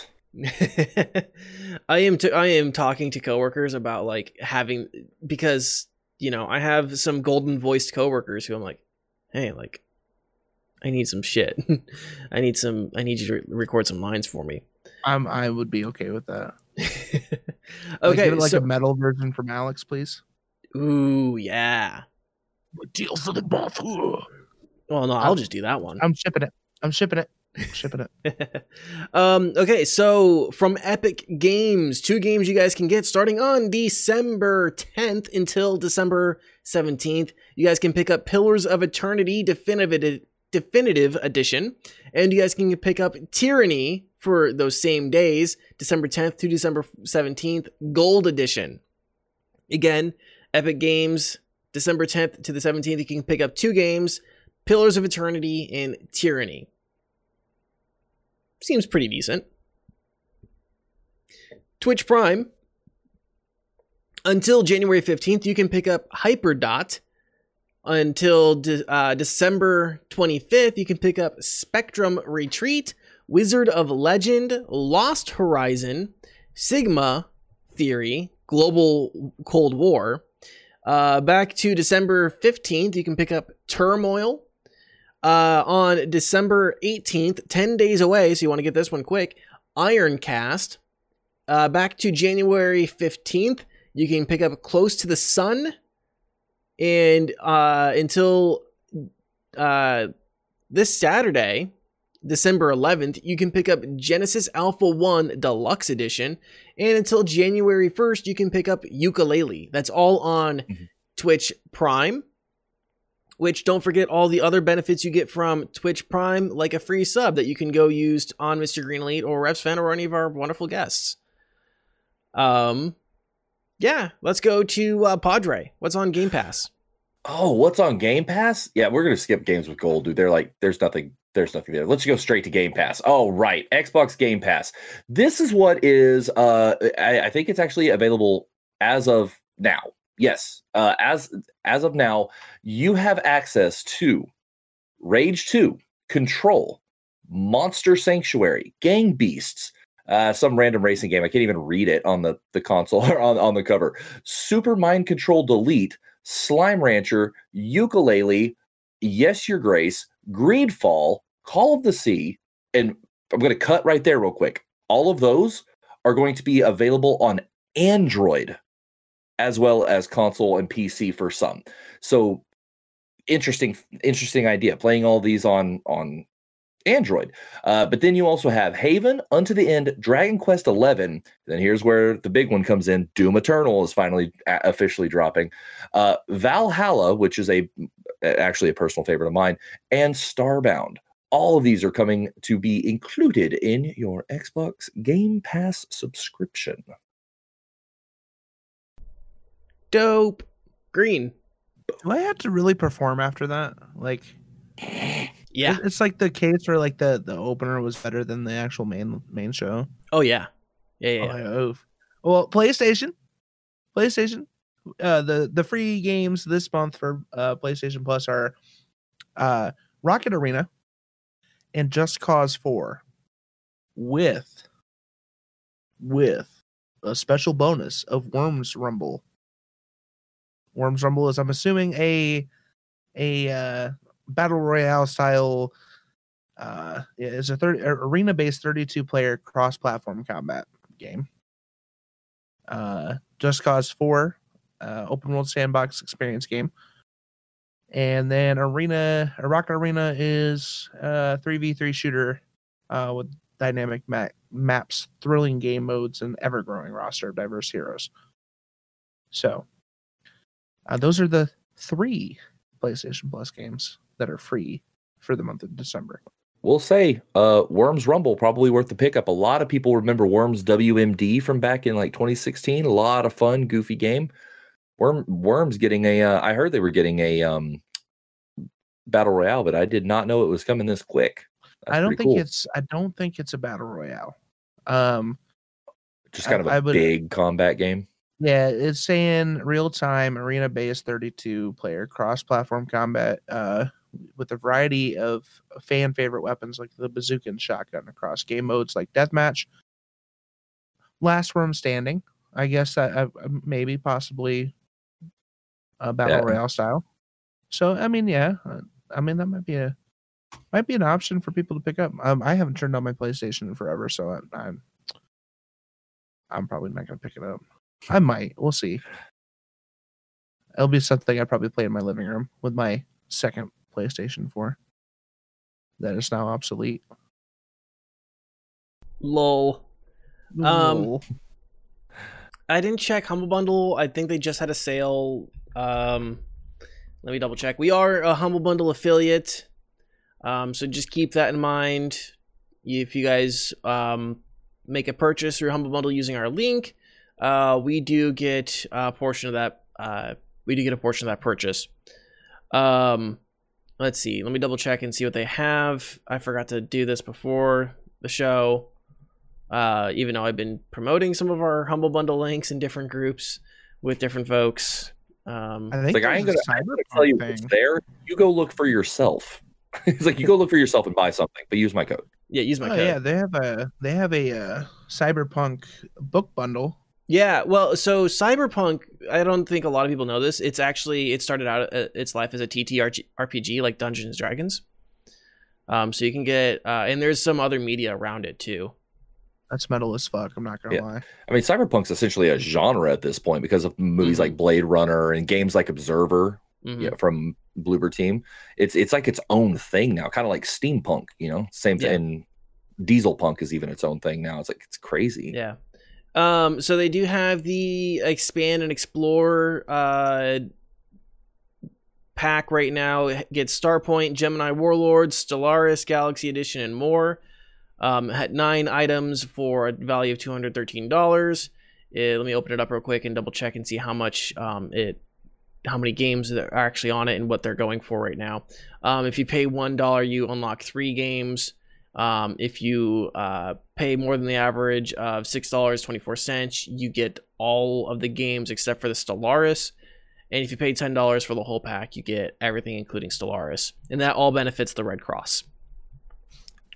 I am talking to coworkers about like having, because I have some golden voiced coworkers who I'm like, hey, like I need some shit. I need you to record some lines for me. I would be okay with that. Okay, a metal version from Alex, please. Ooh, yeah. Deal for the month. Well, no, I'll just do that one. I'm shipping it. Okay, so from Epic Games, 2 games you guys can get starting on December 10th until December 17th. You guys can pick up Pillars of Eternity Definitive Edition, and you guys can pick up Tyranny for those same days, December 10th to December 17th, Gold Edition. Again, Epic Games, December 10th to the 17th, you can pick up 2 games, Pillars of Eternity and Tyranny. Seems pretty decent. Twitch Prime. Until January 15th, you can pick up Hyperdot. Until December 25th, you can pick up Spectrum Retreat, Wizard of Legend, Lost Horizon, Sigma Theory, Global Cold War. Back to December 15th, you can pick up Turmoil. On December 18th, 10 days away, so you want to get this one quick, Ironcast. Back to January 15th, you can pick up Close to the Sun. And until this Saturday, December 11th, you can pick up Genesis Alpha 1 Deluxe Edition. And until January 1st, you can pick up Yooka-Laylee. That's all on Twitch Prime, which don't forget all the other benefits you get from Twitch Prime, like a free sub that you can go use on Mr. Green Elite or RevsFan or any of our wonderful guests. Yeah, let's go to Padre. What's on Game Pass? Oh, what's on Game Pass? Yeah, we're going to skip Games with Gold, dude. They're like, there's nothing there. Let's go straight to Game Pass. Oh, right. Xbox Game Pass. This is what is, I think it's actually available as of now. Yes. As of now, you have access to Rage 2, Control, Monster Sanctuary, Gang Beasts, some random racing game. I can't even read it on the console or on the cover. Super Mind Control Delete, Slime Rancher, Yooka-Laylee, Yes, Your Grace, Greedfall, Call of the Sea, and I'm going to cut right there real quick. All of those are going to be available on Android as well as console and PC for some. So interesting idea, playing all these on Android. But then you also have Haven, Unto the End, Dragon Quest XI. Then here's where the big one comes in. Doom Eternal is finally officially dropping. Valhalla, which is actually a personal favorite of mine, and Starbound. All of these are coming to be included in your Xbox Game Pass subscription. Dope. Green. Do I have to really perform after that? Like, yeah, it's like the case where like the opener was better than the actual main show. Oh yeah, yeah. Oh, well, PlayStation. The free games this month for PlayStation Plus are Rocket Arena and Just Cause 4 with a special bonus of Worms Rumble. Worms Rumble is, I'm assuming, a battle royale style. It's a arena-based 32-player cross-platform combat game. Just Cause 4, open world sandbox experience game, and then Rocket Arena is a 3v3 shooter with dynamic maps, thrilling game modes, and ever-growing roster of diverse heroes. So. Those are the 3 PlayStation Plus games that are free for the month of December. We'll say Worms Rumble probably worth the pickup. A lot of people remember Worms WMD from back in like 2016. A lot of fun, goofy game. Worms getting a. I heard they were getting a battle royale, but I did not know it was coming this quick. That's I don't think it's a battle royale. Just kind of a big combat game. Yeah, it's saying real-time, arena-based, 32-player cross-platform combat with a variety of fan-favorite weapons like the bazooka and shotgun across game modes like Deathmatch, Last Room Standing, I guess, maybe, possibly, Battle Royale style. So, I mean, yeah. I mean, that might be an option for people to pick up. I haven't turned on my PlayStation in forever, so I'm probably not going to pick it up. I might. We'll see. It'll be something I probably play in my living room with my second PlayStation 4 that is now obsolete. Lol. I didn't check Humble Bundle. I think they just had a sale. Let me double check. We are a Humble Bundle affiliate, so just keep that in mind. If you guys make a purchase through Humble Bundle using our link, we do get a portion of that. Purchase. Let's see. Let me double check and see what they have. I forgot to do this before the show. Even though I've been promoting some of our Humble Bundle links in different groups with different folks. I think like I ain't gonna tell you what's there. You go look for yourself. It's like you go look for yourself and buy something, but use my code. Yeah, use my code. Yeah, they have a Cyberpunk book bundle. Yeah, well, so Cyberpunk, I don't think a lot of people know this. It's actually, it started out its life as a TTRPG, like Dungeons & Dragons. So you can get, and there's some other media around it too. That's metal as fuck, I'm not going to lie. I mean, Cyberpunk's essentially a genre at this point because of movies like Blade Runner and games like Observer from Bloober Team. It's like its own thing now, kind of like steampunk, you know, same thing. Diesel punk is even its own thing now. It's like, it's crazy. Yeah. So they do have the expand and explore pack right now. It gets Starpoint, Gemini Warlord, Stellaris, Galaxy Edition, and more. Had 9 items for a value of $213. Let me open it up real quick and double check and see how much how many games that are actually on it and what they're going for right now. If you pay $1, you unlock 3 games. If you pay more than the average of $6.24, you get all of the games except for the Stellaris. And if you pay $10 for the whole pack, you get everything including Stellaris. And that all benefits the Red Cross.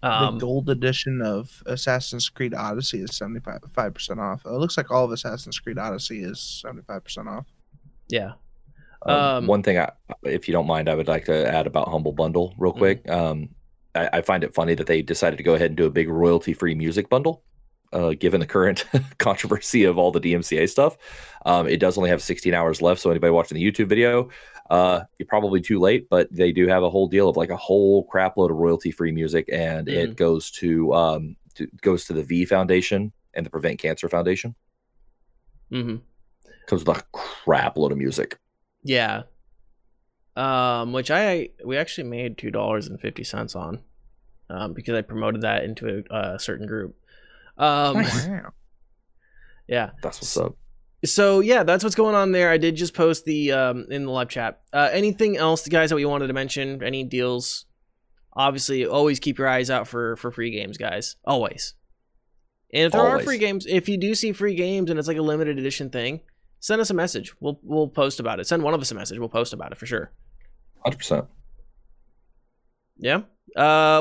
The gold edition of Assassin's Creed Odyssey is 75% off. It looks like all of Assassin's Creed Odyssey is 75% off. Yeah. One thing, if you don't mind, I would like to add about Humble Bundle real quick. I find it funny that they decided to go ahead and do a big royalty-free music bundle, given the current controversy of all the DMCA stuff. It does only have 16 hours left, so anybody watching the YouTube video, you're probably too late, but they do have a whole deal of like a whole crap load of royalty-free music, and it goes to the V Foundation and the Prevent Cancer Foundation. Mm-hmm. Comes with a crap load of music. Yeah. Which we actually made $2.50 on. because I promoted that into a certain group. Nice. Yeah. That's what's up. So yeah, that's what's going on there. I did just post the in the live chat. Anything else, guys, that we wanted to mention? Any deals? Obviously, always keep your eyes out for free games, guys. Always. And if there are free games, if you do see free games and it's like a limited edition thing, send us a message. We'll post about it. Send one of us a message. We'll post about it for sure. 100%. Yeah.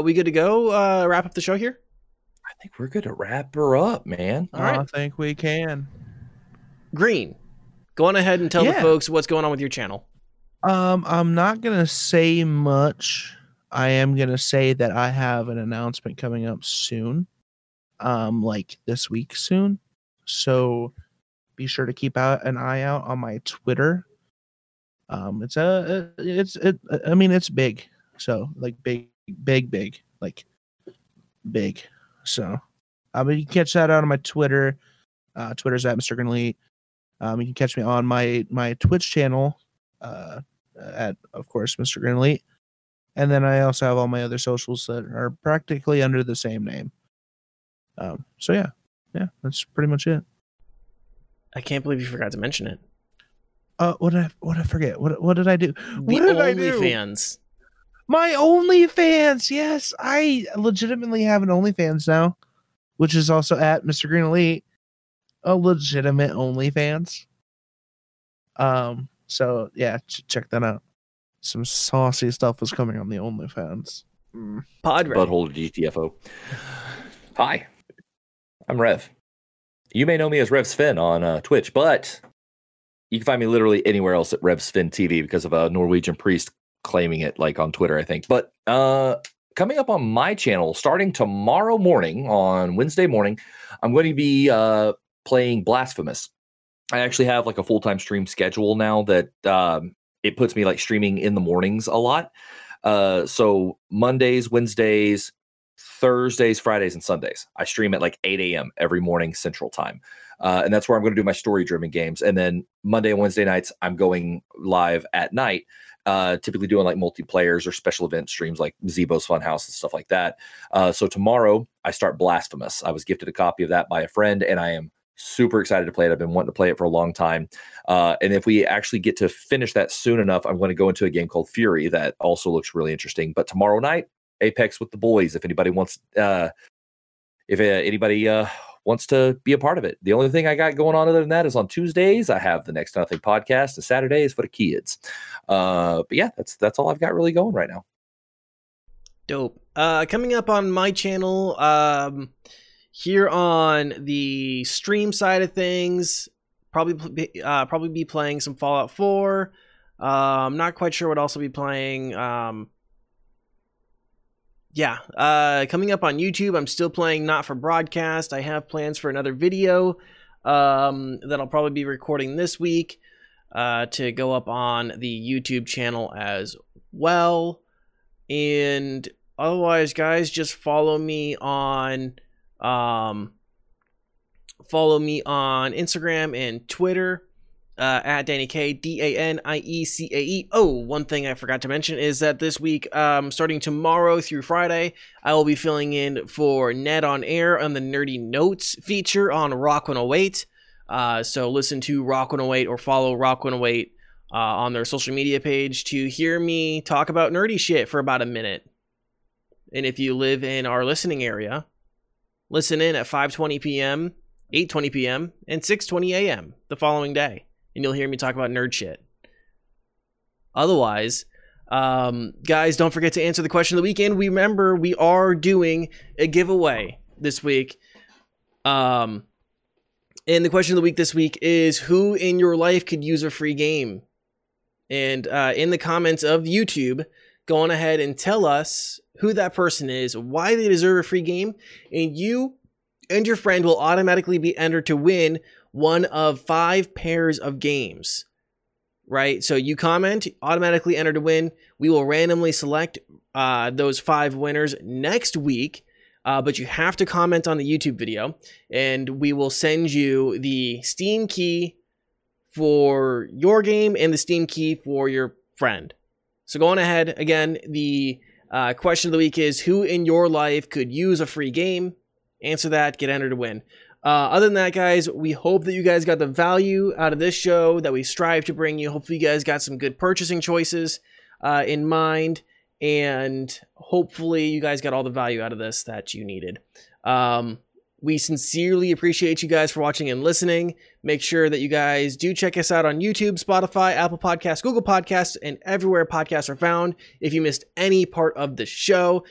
We good to go? Wrap up the show here? I think we're good to wrap her up, man. All right. I think we can. Green, go on ahead and tell the folks what's going on with your channel. I'm not going to say much. I am going to say that I have an announcement coming up soon, like this week soon. So be sure to keep an eye out on my Twitter. It's big. So like big. So you can catch that out on my Twitter. Twitter's at Mr. Green Elite. You can catch me on my Twitch channel at, of course, Mr. Green Elite. And then I also have all my other socials that are practically under the same name. So yeah, that's pretty much it. I can't believe you forgot to mention it. What did I forget? What did I do? OnlyFans. My OnlyFans. Yes, I legitimately have an OnlyFans now, which is also at Mr. Green Elite. A legitimate OnlyFans. So yeah, check that out. Some saucy stuff is coming on the OnlyFans. Padre. Butthole GTFO. Hi, I'm Rev. You may know me as RevSfinn on Twitch, but you can find me literally anywhere else at RevSfinn TV because of a Norwegian priest claiming it, like on Twitter, I think. But coming up on my channel, starting tomorrow morning, on Wednesday morning, I'm going to be playing Blasphemous. I actually have like a full-time stream schedule now that it puts me like streaming in the mornings a lot. So Mondays, Wednesdays, Thursdays, Fridays, and Sundays. I stream at like 8 a.m. every morning Central Time. And that's where I'm going to do my story-driven games. And then Monday and Wednesday nights, I'm going live at night, typically doing like multiplayers or special event streams like Zeebo's Funhouse and stuff like that. So tomorrow, I start Blasphemous. I was gifted a copy of that by a friend, and I am super excited to play it. I've been wanting to play it for a long time. And if we actually get to finish that soon enough, I'm going to go into a game called Fury that also looks really interesting. But tomorrow night, Apex with the boys. If anybody wants, wants to be a part of it. The only thing I got going on other than that is on Tuesdays, I have the Next to Nothing podcast, and Saturday is for the kids. But yeah, that's all I've got really going right now. Dope. Coming up on my channel, here on the stream side of things, probably be playing some Fallout 4. I'm not quite sure what else I'll be playing. Coming up on YouTube, I'm still playing Not for Broadcast. I have plans for another video that I'll probably be recording this week to go up on the YouTube channel as well. And otherwise, guys, just follow me on... follow me on Instagram and Twitter at Danny Kay, DANIECAE. Oh, one thing I forgot to mention is that this week, starting tomorrow through Friday, I will be filling in for Ned on Air on the Nerdy Notes feature on Rock 108. So listen to Rock 108 or follow Rock 108 on their social media page to hear me talk about nerdy shit for about a minute. And if you live in our listening area, listen in at 5:20 p.m., 8:20 p.m., and 6:20 a.m. the following day, and you'll hear me talk about nerd shit. Otherwise, guys, don't forget to answer the question of the week. And remember, we are doing a giveaway this week. And the question of the week this week is, who in your life could use a free game? And in the comments of YouTube, go on ahead and tell us who that person is, why they deserve a free game, and you and your friend will automatically be entered to win one of 5 pairs of games, right? So you comment, automatically enter to win. We will randomly select those 5 winners next week, but you have to comment on the YouTube video, and we will send you the Steam key for your game and the Steam key for your friend. So go on ahead. Again, the Question of the week is, who in your life could use a free game? Answer that, get entered to win. Other than that, guys, we hope that you guys got the value out of this show that we strive to bring you. Hopefully you guys got some good purchasing choices in mind, and hopefully you guys got all the value out of this that you needed. We sincerely appreciate you guys for watching and listening. Make sure that you guys do check us out on YouTube, Spotify, Apple Podcasts, Google Podcasts, and everywhere podcasts are found. If you missed any part of the show,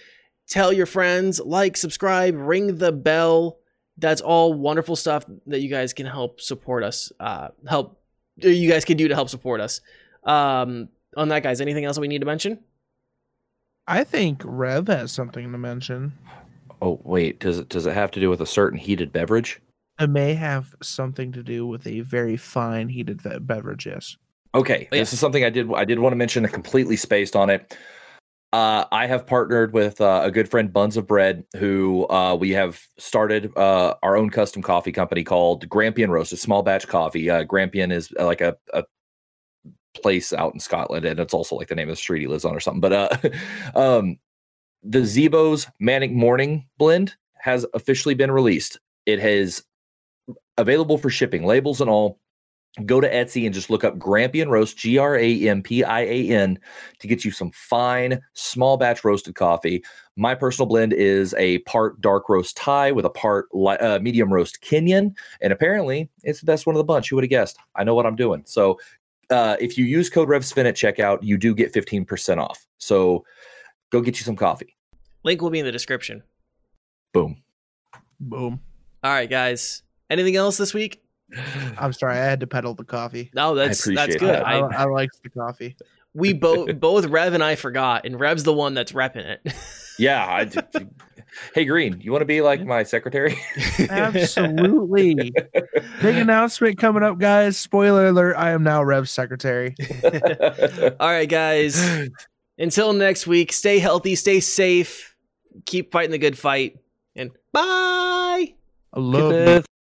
tell your friends, like, subscribe, ring the bell. That's all wonderful stuff that you guys can help support us. You guys can do to help support us. On that, guys, anything else that we need to mention? I think Rev has something to mention. Oh, wait, does it have to do with a certain heated beverage? It may have something to do with a very fine heated beverage, yes. Okay, yeah. This is something I did want to mention. I completely spaced on it. I have partnered with a good friend, Buns of Bread, who we have started our own custom coffee company called Grampian Roast, a small batch coffee. Grampian is like a place out in Scotland, and it's also like the name of the street he lives on or something. But the Zeebo's Manic Morning blend has officially been released. It is available for shipping, labels and all. Go to Etsy and just look up Grampian Roast, Grampian, to get you some fine, small batch roasted coffee. My personal blend is a part dark roast Thai with a part medium roast Kenyan. And apparently, it's the best one of the bunch. Who would have guessed? I know what I'm doing. So if you use code RevSpin at checkout, you do get 15% off. So go get you some coffee. Link will be in the description. Boom. Boom. All right, guys. Anything else this week? I'm sorry, I had to pedal the coffee. No, that's good. That. I liked the coffee. We both Rev and I forgot, and Rev's the one that's repping it. Yeah. Hey, Green, you want to be like my secretary? Absolutely. Big announcement coming up, guys. Spoiler alert: I am now Rev's secretary. All right, guys. Until next week, stay healthy, stay safe, keep fighting the good fight, and bye. I love it.